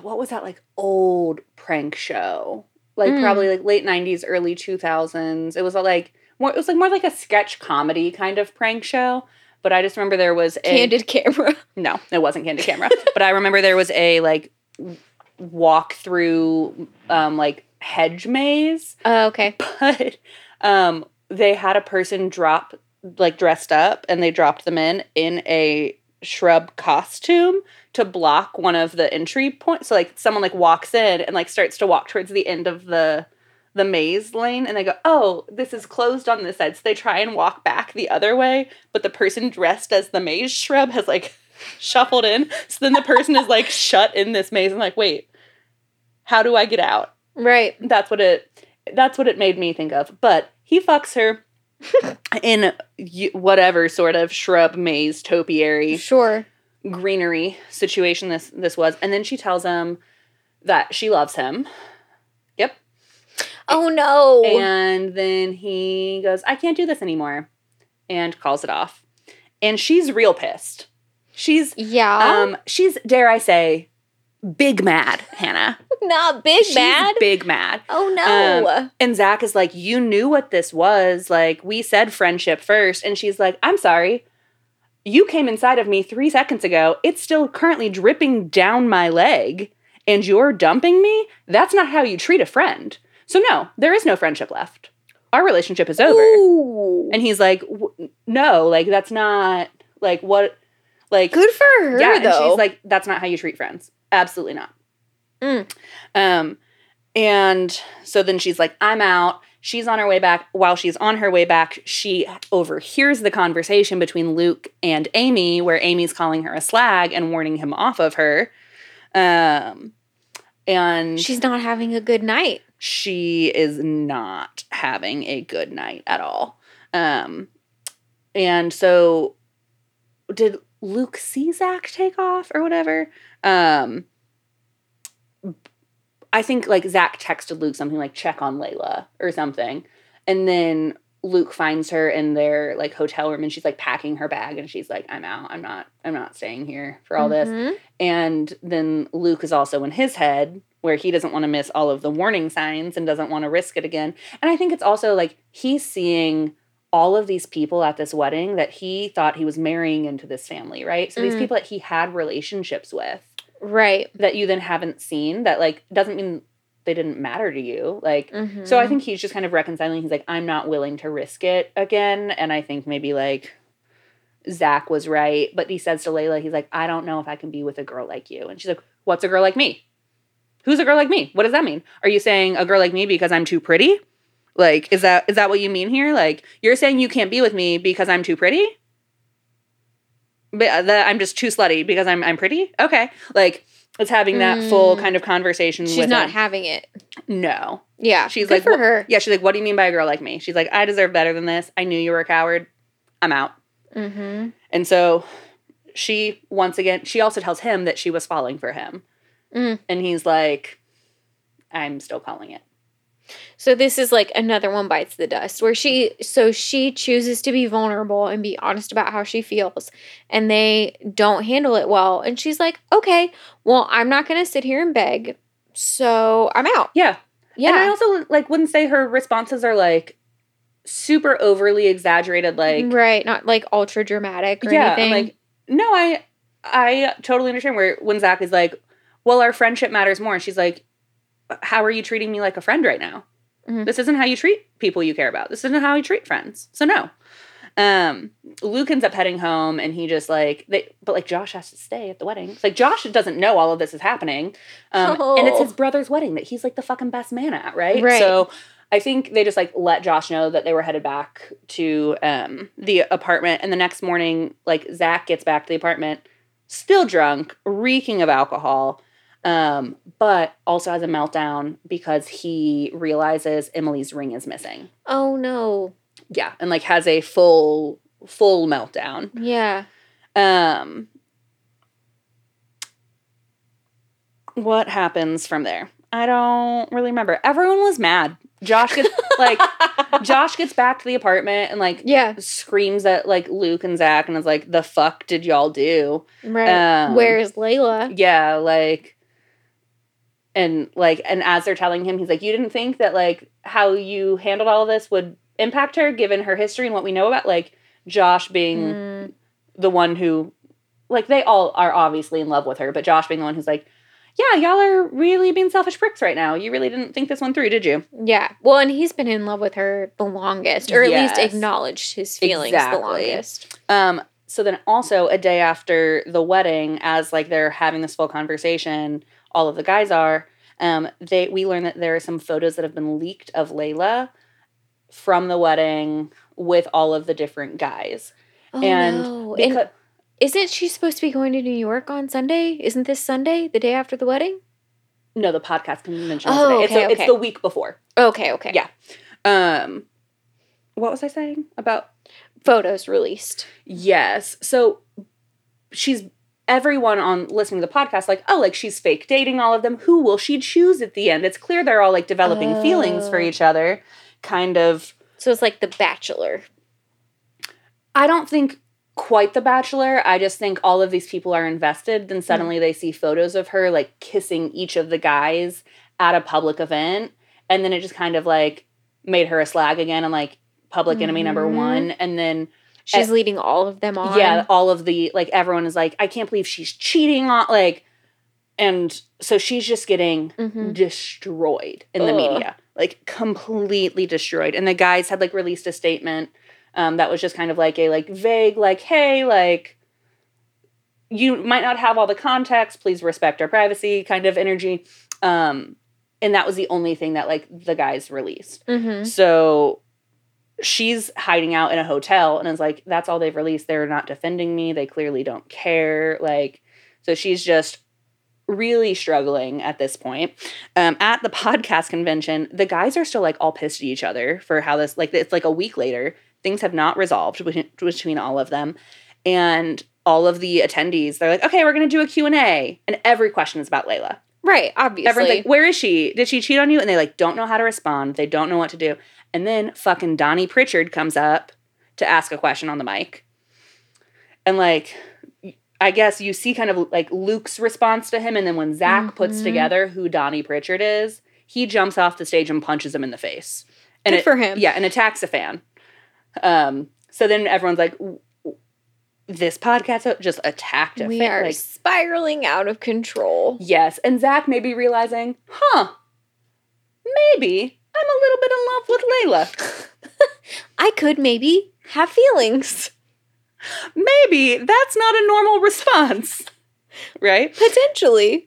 what was that, like, old prank show? Like, probably, like, late 90s, early 2000s. It was, like, more like a sketch comedy kind of prank show. But I just remember there was a... Candid Camera. No, it wasn't Candid Camera. But I remember there was a, like, walk-through, like, hedge maze. Oh, okay. But they had a person drop, like, dressed up, and they dropped them in a shrub costume to block one of the entry points. So, like, someone, like, walks in and, like, starts to walk towards the end of the maze lane, and they go, oh, this is closed on this side. So they try and walk back the other way, but the person dressed as the maze shrub has, like, shuffled in. So then the person is, like, shut in this maze and, like, wait, how do I get out? Right. That's what it made me think of. But he fucks her in whatever sort of shrub maze topiary greenery situation this was, and then she tells him that she loves him. Yep. Oh, no. And then he goes, I can't do this anymore. And calls it off. And she's real pissed. She's, dare I say, big mad, Hannah. Not big she's mad? Big mad. Oh, no. And Zach is like, you knew what this was. Like, we said friendship first. And she's like, I'm sorry. You came inside of me 3 seconds ago. It's still currently dripping down my leg. And you're dumping me? That's not how you treat a friend. So, no, there is no friendship left. Our relationship is over. Ooh. And he's like, no, like, that's not, like, what, like. Good for her, yeah, though. And she's like, that's not how you treat friends. Absolutely not. Mm. And so then she's like, I'm out. She's on her way back. While she's on her way back, she overhears the conversation between Luke and Amy, where Amy's calling her a slag and warning him off of her. And she's not having a good night. She is not having a good night at all. And so did Luke see Zach take off or whatever? I think like Zach texted Luke something like check on Layla or something. And then Luke finds her in their like hotel room and she's like packing her bag and she's like, I'm out. I'm not staying here for all this. And then Luke is also in his head where he doesn't want to miss all of the warning signs and doesn't want to risk it again. And I think it's also like he's seeing all of these people at this wedding that he thought he was marrying into this family, right? So these people that he had relationships with. Right. That you then haven't seen, that, like, doesn't mean they didn't matter to you. Like, so I think he's just kind of reconciling. He's like, I'm not willing to risk it again. And I think maybe, like, Zach was right. But he says to Layla, he's like, I don't know if I can be with a girl like you. And she's like, what's a girl like me? Who's a girl like me? What does that mean? Are you saying a girl like me because I'm too pretty? Like, is that what you mean here? Like, you're saying you can't be with me because I'm too pretty? But I'm just too slutty because I'm pretty? Okay. Like, it's having that full kind of conversation with him. She's not having it. No. Yeah. She's good like, for her. Yeah, she's like, what do you mean by a girl like me? She's like, I deserve better than this. I knew you were a coward. I'm out. Mm-hmm. And so she, once again, she also tells him that she was falling for him. Mm. And he's like, I'm still calling it. So this is like another one bites the dust where she chooses to be vulnerable and be honest about how she feels and they don't handle it well. And she's like, okay, well, I'm not going to sit here and beg. So I'm out. Yeah. Yeah. And I also like wouldn't say her responses are like super overly exaggerated. Like, right. Not like ultra dramatic or anything. I'm like, no, I totally understand where when Zach is like, well, our friendship matters more. And she's like, how are you treating me like a friend right now? Mm-hmm. This isn't how you treat people you care about. This isn't how you treat friends. So no. Luke ends up heading home and he just like, but like Josh has to stay at the wedding. It's like Josh doesn't know all of this is happening. And it's his brother's wedding that he's like the fucking best man at, right? Right. So I think they just like let Josh know that they were headed back to the apartment. And the next morning, like Zach gets back to the apartment, still drunk, reeking of alcohol. But also has a meltdown because he realizes Emily's ring is missing. Oh, no. Yeah, and, like, has a full meltdown. Yeah. What happens from there? I don't really remember. Everyone was mad. Josh gets back to the apartment and, like, screams at, like, Luke and Zach and is like, the fuck did y'all do? Right. Where's Layla? Yeah, like. And as they're telling him, he's like, you didn't think that, like, how you handled all of this would impact her, given her history and what we know about, like, Josh being the one who, like, they all are obviously in love with her, but Josh being the one who's like, yeah, y'all are really being selfish pricks right now. You really didn't think this one through, did you? Yeah. Well, and he's been in love with her the longest, or at least acknowledged his feelings the longest. So then also a day after the wedding, as, like, they're having this full conversation, all of the guys are, we learn that there are some photos that have been leaked of Layla from the wedding with all of the different guys. Oh, no. And isn't she supposed to be going to New York on Sunday? Isn't this Sunday, the day after the wedding? No, the podcast convention is today. It's the week before. Okay. Yeah. What was I saying about? Photos released. Yes. So she's everyone on listening to the podcast, like, oh, like, she's fake dating all of them. Who will she choose at the end? It's clear they're all, like, developing feelings for each other, kind of. So it's like The Bachelor. I don't think quite The Bachelor. I just think all of these people are invested. Then suddenly they see photos of her, like, kissing each of the guys at a public event. And then it just kind of, like, made her a slag again and, like, public enemy number one. And then she's leading all of them on. Yeah, all of the, like, everyone is like, I can't believe she's cheating on, like, and so she's just getting destroyed in the media. Like, completely destroyed. And the guys had, like, released a statement that was just kind of, like, a, like, vague, like, hey, like, you might not have all the context. Please respect our privacy kind of energy. And that was the only thing that, like, the guys released. So she's hiding out in a hotel and is like, that's all they've released. They're not defending me. They clearly don't care. Like, so she's just really struggling at this point. At the podcast convention, the guys are still, like, all pissed at each other for how this, like, it's like a week later. Things have not resolved between all of them. And all of the attendees, they're like, okay, we're going to do a Q&A. And every question is about Layla. Right, obviously. Everyone's like, where is she? Did she cheat on you? And they, like, don't know how to respond. They don't know what to do. And then fucking Donnie Pritchard comes up to ask a question on the mic. And, like, I guess you see kind of, like, Luke's response to him. And then when Zach puts together who Donnie Pritchard is, he jumps off the stage and punches him in the face. And for him. Yeah, and attacks a fan. So then everyone's like, this podcast just attacked a fan. We are, like, spiraling out of control. Yes. And Zach may be realizing, maybe I'm a little bit in love with Layla. I could maybe have feelings. Maybe that's not a normal response. Right? Potentially.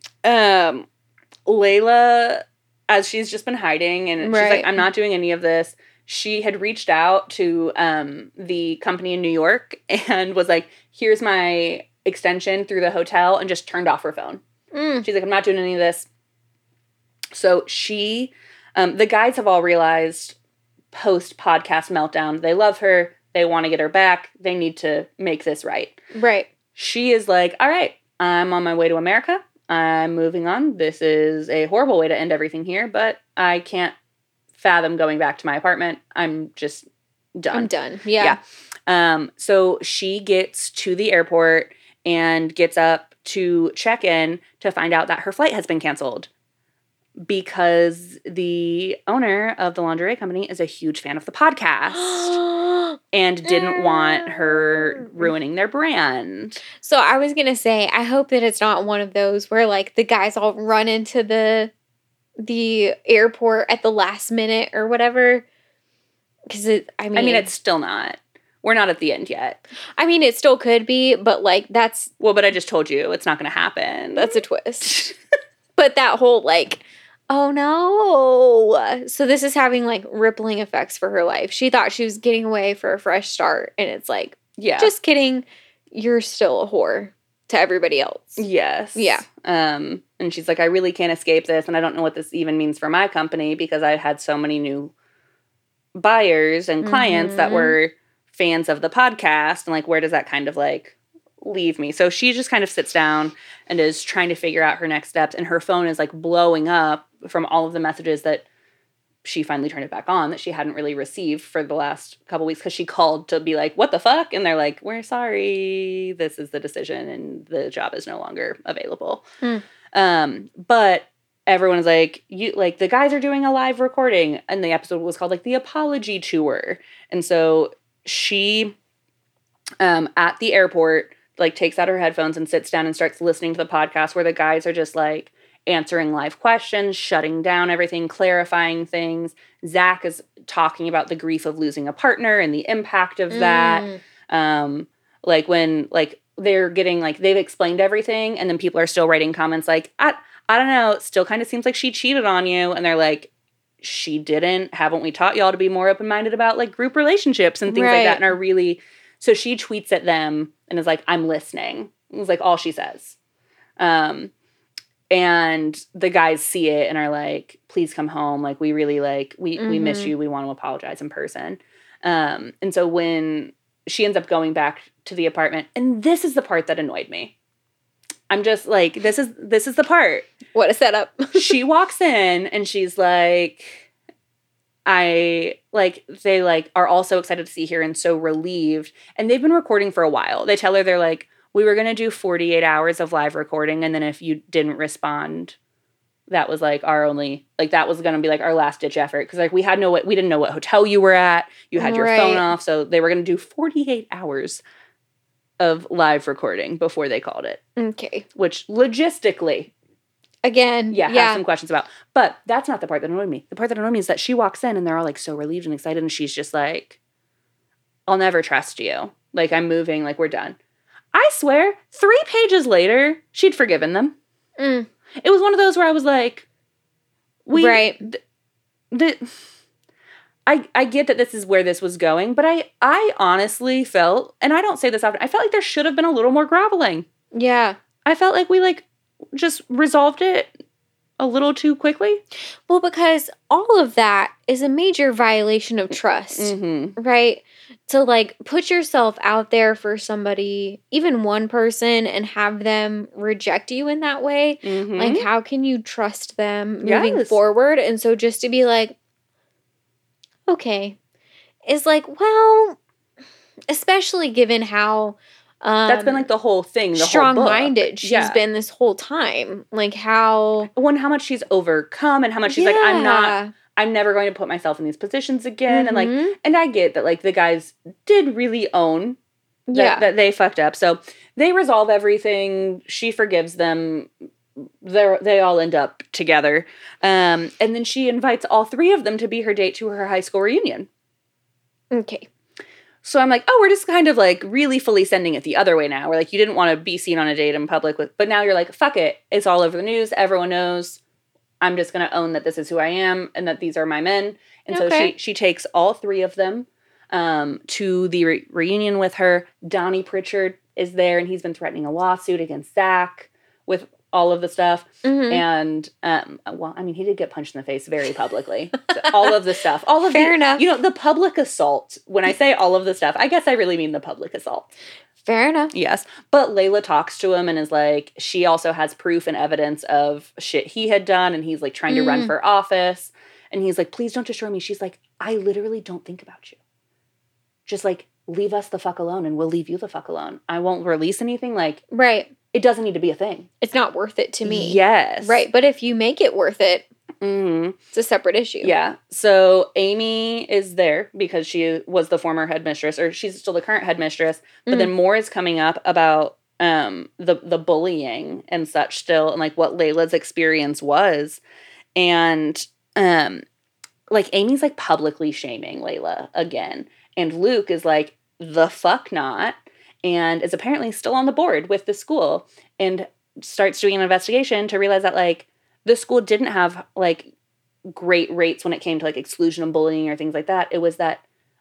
Layla, as she's just been hiding, and she's like, I'm not doing any of this. She had reached out to the company in New York and was like, here's my extension through the hotel, and just turned off her phone. She's like, I'm not doing any of this. So she, the guys have all realized post-podcast meltdown, they love her, they want to get her back, they need to make this right. Right. She is like, all right, I'm on my way to America. I'm moving on. This is a horrible way to end everything here, but I can't fathom going back to my apartment. I'm just done. I'm done. Yeah. So she gets to the airport and gets up to check in to find out that her flight has been canceled because the owner of the lingerie company is a huge fan of the podcast and didn't want her ruining their brand. So I was going to say, I hope that it's not one of those where, like, the guys all run into the airport at the last minute or whatever, because I mean it's still not, we're not at the end yet. I mean, it still could be, but, like, that's, well, but I just told you it's not gonna happen. That's a twist. But that whole, like, oh no, so this is having, like, rippling effects for her life. She thought she was getting away for a fresh start, and it's like, yeah, just kidding, you're still a whore to everybody else. Yes. Yeah. And she's like, I really can't escape this, and I don't know what this even means for my company, because I had so many new buyers and clients that were fans of the podcast, and, like, where does that kind of, like, leave me? So she just kind of sits down and is trying to figure out her next steps, and her phone is, like, blowing up from all of the messages that she finally turned it back on that she hadn't really received for the last couple weeks, because she called to be like, what the fuck? And they're like, we're sorry, this is the decision, and the job is no longer available. But everyone's like, you, like, the guys are doing a live recording, and the episode was called, like, The Apology Tour. And so she, at the airport, like, takes out her headphones and sits down and starts listening to the podcast, where the guys are just, like, answering live questions, shutting down everything, clarifying things. Zach is talking about the grief of losing a partner and the impact of that. Like, when, like, they're getting, like, they've explained everything, and then people are still writing comments like, I don't know, it still kind of seems like she cheated on you. And they're like, she didn't. Haven't we taught y'all to be more open-minded about, like, group relationships and things like that? And are really – so she tweets at them and is like, I'm listening. It's, like, all she says. And the guys see it and are like, please come home. Like, we really, like, we miss you. We want to apologize in person. And so when she ends up going back to the apartment, and this is the part that annoyed me. I'm just like, this is the part. What a setup. She walks in and she's like, they like are all so excited to see her and so relieved. And they've been recording for a while. They tell her, they're like, we were going to do 48 hours of live recording. And then if you didn't respond, that was like our only, like that was going to be like our last ditch effort. Cause like we didn't know what hotel you were at. You had your phone off. So they were going to do 48 hours of live recording before they called it. Okay. Which logistically, again, have some questions about. But that's not the part that annoyed me. The part that annoyed me is that she walks in and they're all like so relieved and excited. And she's just like, I'll never trust you. Like I'm moving, like we're done. I swear, 3 pages later, she'd forgiven them. Mm. It was one of those where I was like, I get that this is where this was going, but I honestly felt, and I don't say this often, I felt like there should have been a little more groveling. Yeah. I felt like we like just resolved it a little too quickly. Well, because all of that is a major violation of trust, mm-hmm. right? To like put yourself out there for somebody, even one person, and have them reject you in that way. Mm-hmm. Like, how can you trust them moving forward? And so just to be like, okay, is like, well, especially given how that's been like the whole thing, the strong-minded she's been this whole time. Like how much she's overcome and how much she's like, I'm never going to put myself in these positions again. Mm-hmm. And like, and I get that like the guys did really own that they fucked up. So they resolve everything. She forgives them. They all end up together. And then she invites all 3 of them to be her date to her high school reunion. Okay. So I'm like, oh, we're just kind of like really fully sending it the other way now. We're like, you didn't want to be seen on a date in public with, but now you're like, fuck it. It's all over the news. Everyone knows. I'm just going to own that this is who I am and that these are my men. And so she takes all 3 of them to the reunion with her. Donnie Pritchard is there, and he's been threatening a lawsuit against Zach with all of the stuff. Mm-hmm. And, well, I mean, he did get punched in the face very publicly. So all of the stuff. All of Fair enough. You know, the public assault. When I say all of the stuff, I guess I really mean the public assault. Fair enough. Yes. But Layla talks to him and is like, she also has proof and evidence of shit he had done. And he's like trying to run for office. And he's like, please don't destroy me. She's like, I literally don't think about you. Just like, leave us the fuck alone and we'll leave you the fuck alone. I won't release anything. Like, right. It doesn't need to be a thing. It's not worth it to me. Yes. Right. But if you make it worth it, mm-hmm. it's a separate issue. Yeah. So Amy is there because she was the former headmistress, or she's still the current headmistress. But then more is coming up about the bullying and such still, and like what Layla's experience was, and like Amy's like publicly shaming Layla again, and Luke is like the fuck not, and is apparently still on the board with the school, and starts doing an investigation to realize that like. The school didn't have, like, great rates when it came to, like, exclusion and bullying or things like that. It was that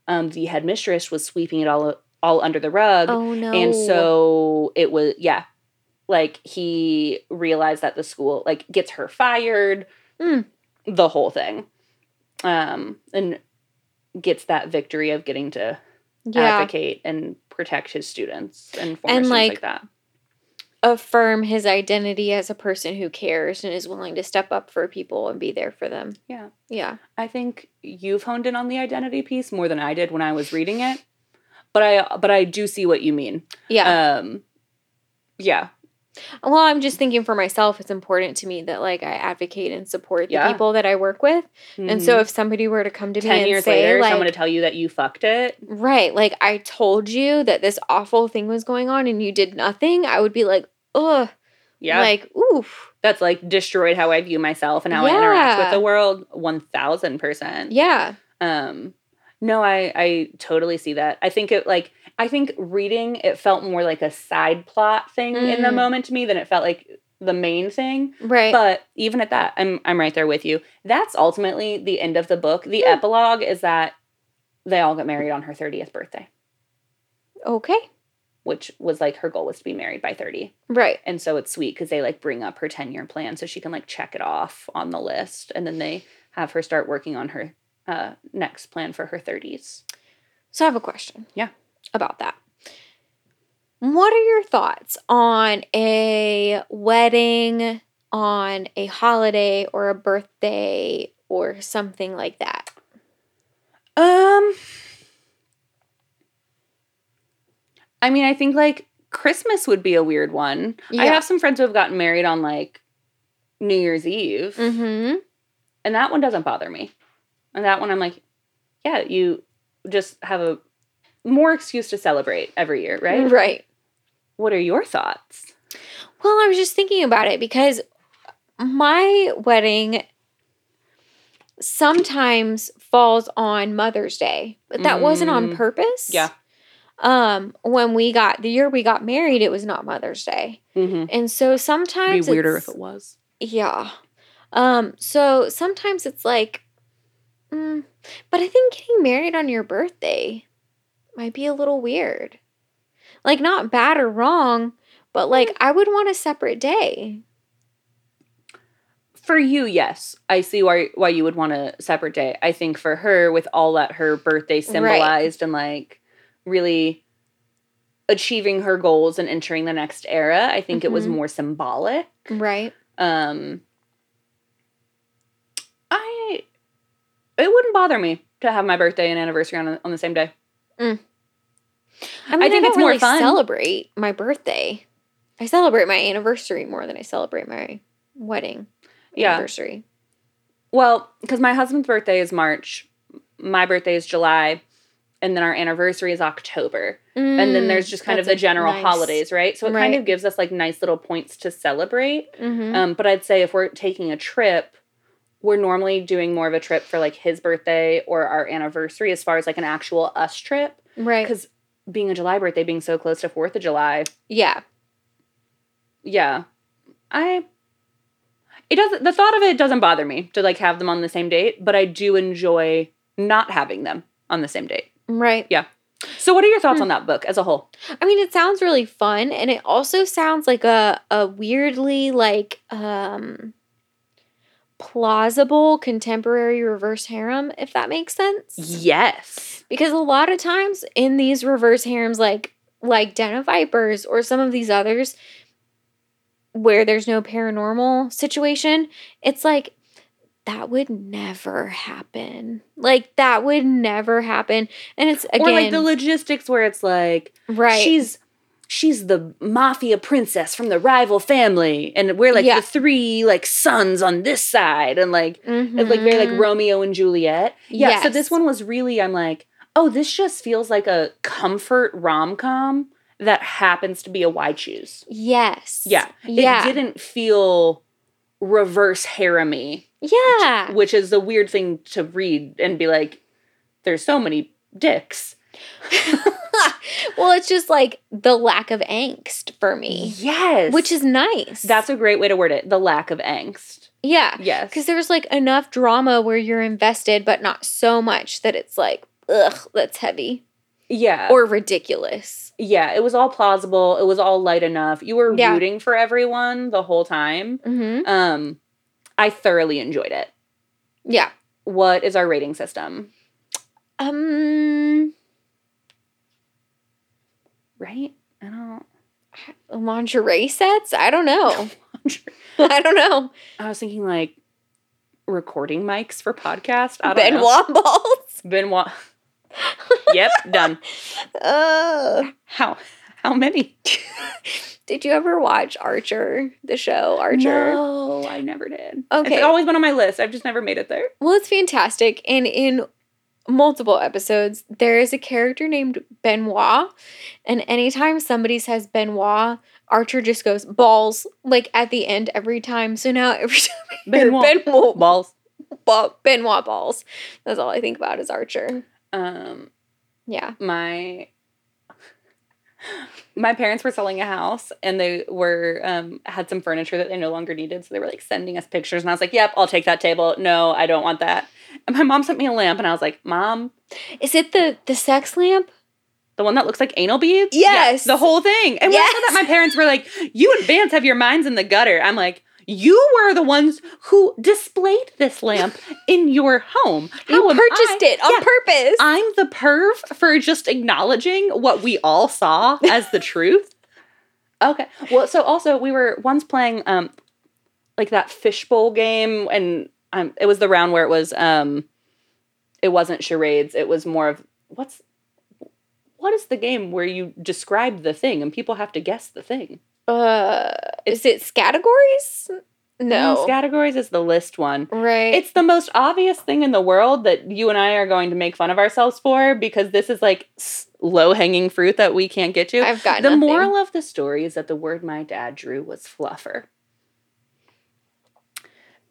the headmistress was sweeping it all under the rug. Oh, no. And so it was, Like, he realized that the school, like, gets her fired. Mm. The whole thing. And gets that victory of getting to advocate and protect his students and former students like that. Affirm his identity as a person who cares and is willing to step up for people and be there for them. Yeah. Yeah. I think you've honed in on the identity piece more than I did when I was reading it. But I do see what you mean. Yeah. Yeah. Well, I'm just thinking for myself, it's important to me that, like, I advocate and support the people that I work with. Mm-hmm. And so if somebody were to come to me and say, 10 years later, like, someone to tell you that you fucked it. Right. Like, I told you that this awful thing was going on and you did nothing. I would be like, ugh. Yeah. Like, oof. That's, like, destroyed how I view myself and how I interact with the world 1,000%. Yeah. No, I totally see that. I think it, like... I think reading it felt more like a side plot thing in the moment to me than it felt like the main thing. Right. But even at that, I'm right there with you. That's ultimately the end of the book. The epilogue is that they all get married on her 30th birthday. Okay. Which was like her goal was to be married by 30. Right. And so it's sweet because they like bring up her 10-year plan so she can like check it off on the list. And then they have her start working on her next plan for her 30s. So I have a question. Yeah. About that. What are your thoughts on a wedding, on a holiday, or a birthday, or something like that? I mean, I think, like, Christmas would be a weird one. Yeah. I have some friends who have gotten married on, like, New Year's Eve. Mm-hmm. And that one doesn't bother me. And that one I'm like, yeah, you just have a more excuse to celebrate every year, right? Right. What are your thoughts? Well, I was just thinking about it because my wedding sometimes falls on Mother's Day, but that wasn't on purpose. Yeah. When we got, the year we got married, it was not Mother's Day. Mm-hmm. And so sometimes it'd be weirder if it was. Yeah. So sometimes it's like, but I think getting married on your birthday might be a little weird. Like, not bad or wrong, but, like, I would want a separate day. For you, yes. I see why you would want a separate day. I think for her, with all that her birthday symbolized, right, and, like, really achieving her goals and entering the next era, I think it was more symbolic. Right. It wouldn't bother me to have my birthday and anniversary on the same day. Mm. I mean, I think I don't really celebrate my birthday. I celebrate my anniversary more than I celebrate my wedding anniversary. Well, because my husband's birthday is March, my birthday is July, and then our anniversary is October. And then there's just kind of the general holidays, right? So it kind of gives us, like, nice little points to celebrate. Mm-hmm. But I'd say if we're taking a trip, we're normally doing more of a trip for, like, his birthday or our anniversary as far as, like, an actual us trip. Right. Because being a July birthday, being so close to 4th of July. Yeah. Yeah. The thought of it doesn't bother me to, like, have them on the same date, but I do enjoy not having them on the same date. Right. Yeah. So what are your thoughts on that book as a whole? I mean, it sounds really fun, and it also sounds like a weirdly, like, plausible contemporary reverse harem, if that makes sense. Yes. Because a lot of times in these reverse harems, like Den of Vipers or some of these others where there's no paranormal situation, it's like, that would never happen. Like, that would never happen. And it's, again... Or, like, the logistics where it's like... Right. She's the mafia princess from the rival family. And we're, like, the three, like, sons on this side. And, like, it's, like, very, like, Romeo and Juliet. Yeah, yes. So this one was really, I'm like, oh, this just feels like a comfort rom-com that happens to be a why choose. Yes. Yeah. Yeah. It didn't feel reverse harem-y. Yeah. Which is the weird thing to read and be like, there's so many dicks. Well, it's just like the lack of angst for me. Yes. Which is nice. That's a great way to word it. The lack of angst. Yeah. Yes. Because there's, like, enough drama where you're invested, but not so much that it's like, ugh, that's heavy. Yeah. Or ridiculous. Yeah. It was all plausible. It was all light enough. You were rooting for everyone the whole time. Mm-hmm. I thoroughly enjoyed it. Yeah. What is our rating system? Right? I don't... Lingerie sets? I don't know. I don't know. I was thinking, like, recording mics for podcast. I don't know. Benoit balls? Benoit... Yep, done. How many? Did you ever watch Archer, the show Archer? No, I never did. Okay. It's always been on my list. I've just never made it there. Well, it's fantastic. And in multiple episodes, there is a character named Benoit. And anytime somebody says Benoit, Archer just goes, balls, like, at the end every time. So now every time I hear Benoit balls. Benoit balls. That's all I think about is Archer. Yeah. My parents were selling a house, and they were had some furniture that they no longer needed, so they were, like, sending us pictures, and I was like, yep, I'll take that table. No, I don't want that. And my mom sent me a lamp, and I was like, Mom. Is it the sex lamp? The one that looks like anal beads? Yes. Yeah, the whole thing. And when I saw that, my parents were like, you and Vance have your minds in the gutter. I'm like, You were the ones who displayed this lamp in your home. You purchased it on purpose. I'm the perv for just acknowledging what we all saw as the truth. Okay. Well, so also we were once playing like that fishbowl game, and it was the round where it was it wasn't charades. It was more of what is the game where you describe the thing and people have to guess the thing? Is it Scattergories? No. Scattergories is the list one. Right. It's the most obvious thing in the world that you and I are going to make fun of ourselves for, because this is like low-hanging fruit that we can't get to. I've got nothing. The moral of the story is that the word my dad drew was fluffer.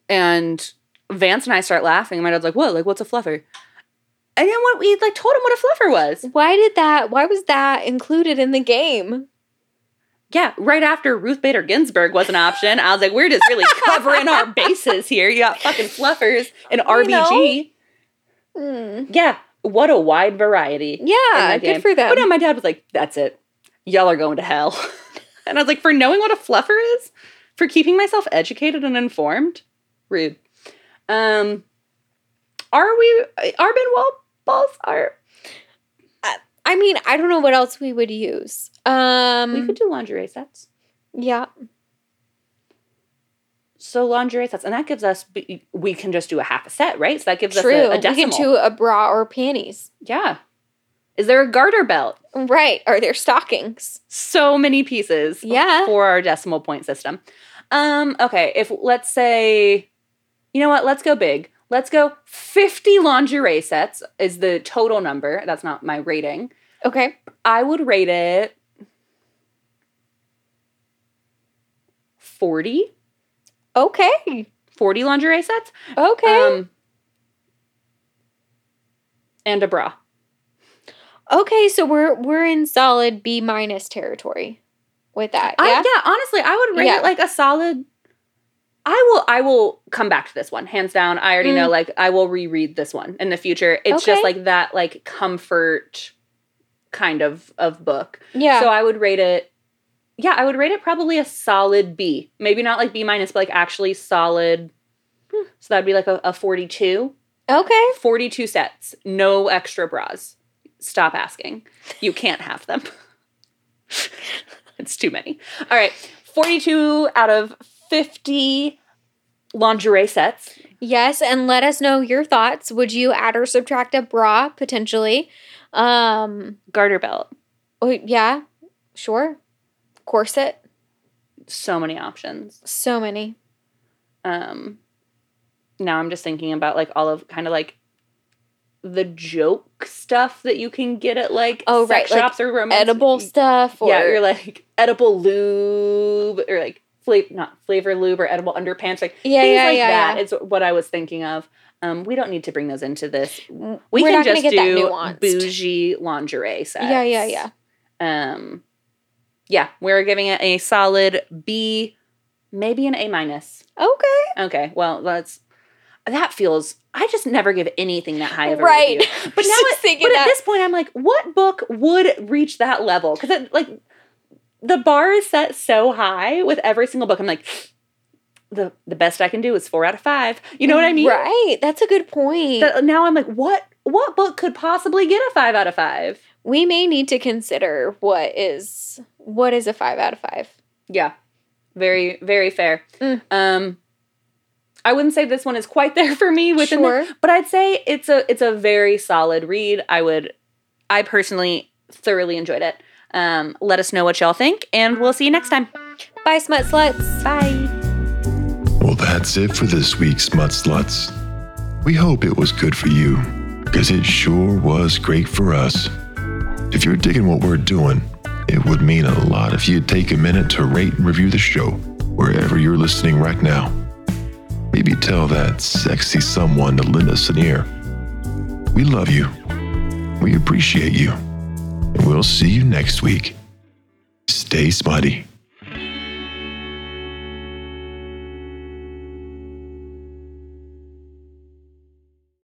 And Vance and I start laughing. My dad's like, what? Like, what's a fluffer? And then what we told him what a fluffer was. Why was that included in the game? Yeah, right after Ruth Bader Ginsburg was an option, I was like, we're just really covering our bases here. You got fucking fluffers and RBG. You know? Yeah, what a wide variety. Yeah, good for them. But no, my dad was like, that's it. Y'all are going to hell. And I was like, for knowing what a fluffer is? For keeping myself educated and informed? Rude. Are Ben Wallballs are... I mean, I don't know what else we would use. We could do lingerie sets. Yeah. So lingerie sets. And that gives us, we can just do a half a set, right? So that gives us a decimal. We can do a bra or panties. Yeah. Is there a garter belt? Right. Are there stockings? So many pieces. Yeah. For our decimal point system. Okay. If, let's say, you know what? Let's go big. Let's go 50 lingerie sets is the total number. That's not my rating. Okay. I would rate it 40. Okay. 40 lingerie sets. Okay. And a bra. Okay, so we're in solid B- territory with that. Yeah? Honestly, I would rate it like a solid... I will come back to this one, hands down. I already know, I will reread this one in the future. It's just, that, comfort kind of book. Yeah. So I would rate it, probably a solid B. Maybe not, B-, but, actually solid. So that would be, a 42. Okay. 42 sets. No extra bras. Stop asking. You can't have them. It's too many. All right. 42 out of 50 lingerie sets. Yes, and let us know your thoughts. Would you add or subtract a bra, potentially? Garter belt. Oh, yeah, sure. Corset. So many options. So many. Now I'm just thinking about, all of kind of, the joke stuff that you can get at, sex shops or romance. Edible stuff. Or... Yeah, you're, edible lube or, not flavor lube or edible underpants, that is what I was thinking of. We don't need to bring those into this. We're can just do bougie lingerie sets. Yeah. We're giving it a solid B, maybe an A-. Okay. Well, that feels. I just never give anything that high of a review. But now, at this point, I'm like, what book would reach that level? Because the bar is set so high with every single book. I'm like, the best I can do is 4 out of 5. You know what I mean? Right. That's a good point. Now I'm like, what book could possibly get a 5 out of 5? We may need to consider what is a 5 out of 5. Yeah. Very, very fair. I wouldn't say this one is quite there for me within but I'd say it's a very solid read. I personally thoroughly enjoyed it. Let us know what y'all think, and we'll see you next time. Bye, Smut Sluts. Bye. Well, that's it for this week's Smut Sluts. We hope it was good for you, because it sure was great for us. If you're digging what we're doing, it would mean a lot if you'd take a minute to rate and review the show wherever you're listening right now. Maybe tell that sexy someone to lend us an ear. We love you. We appreciate you. We'll see you next week. Stay smutty.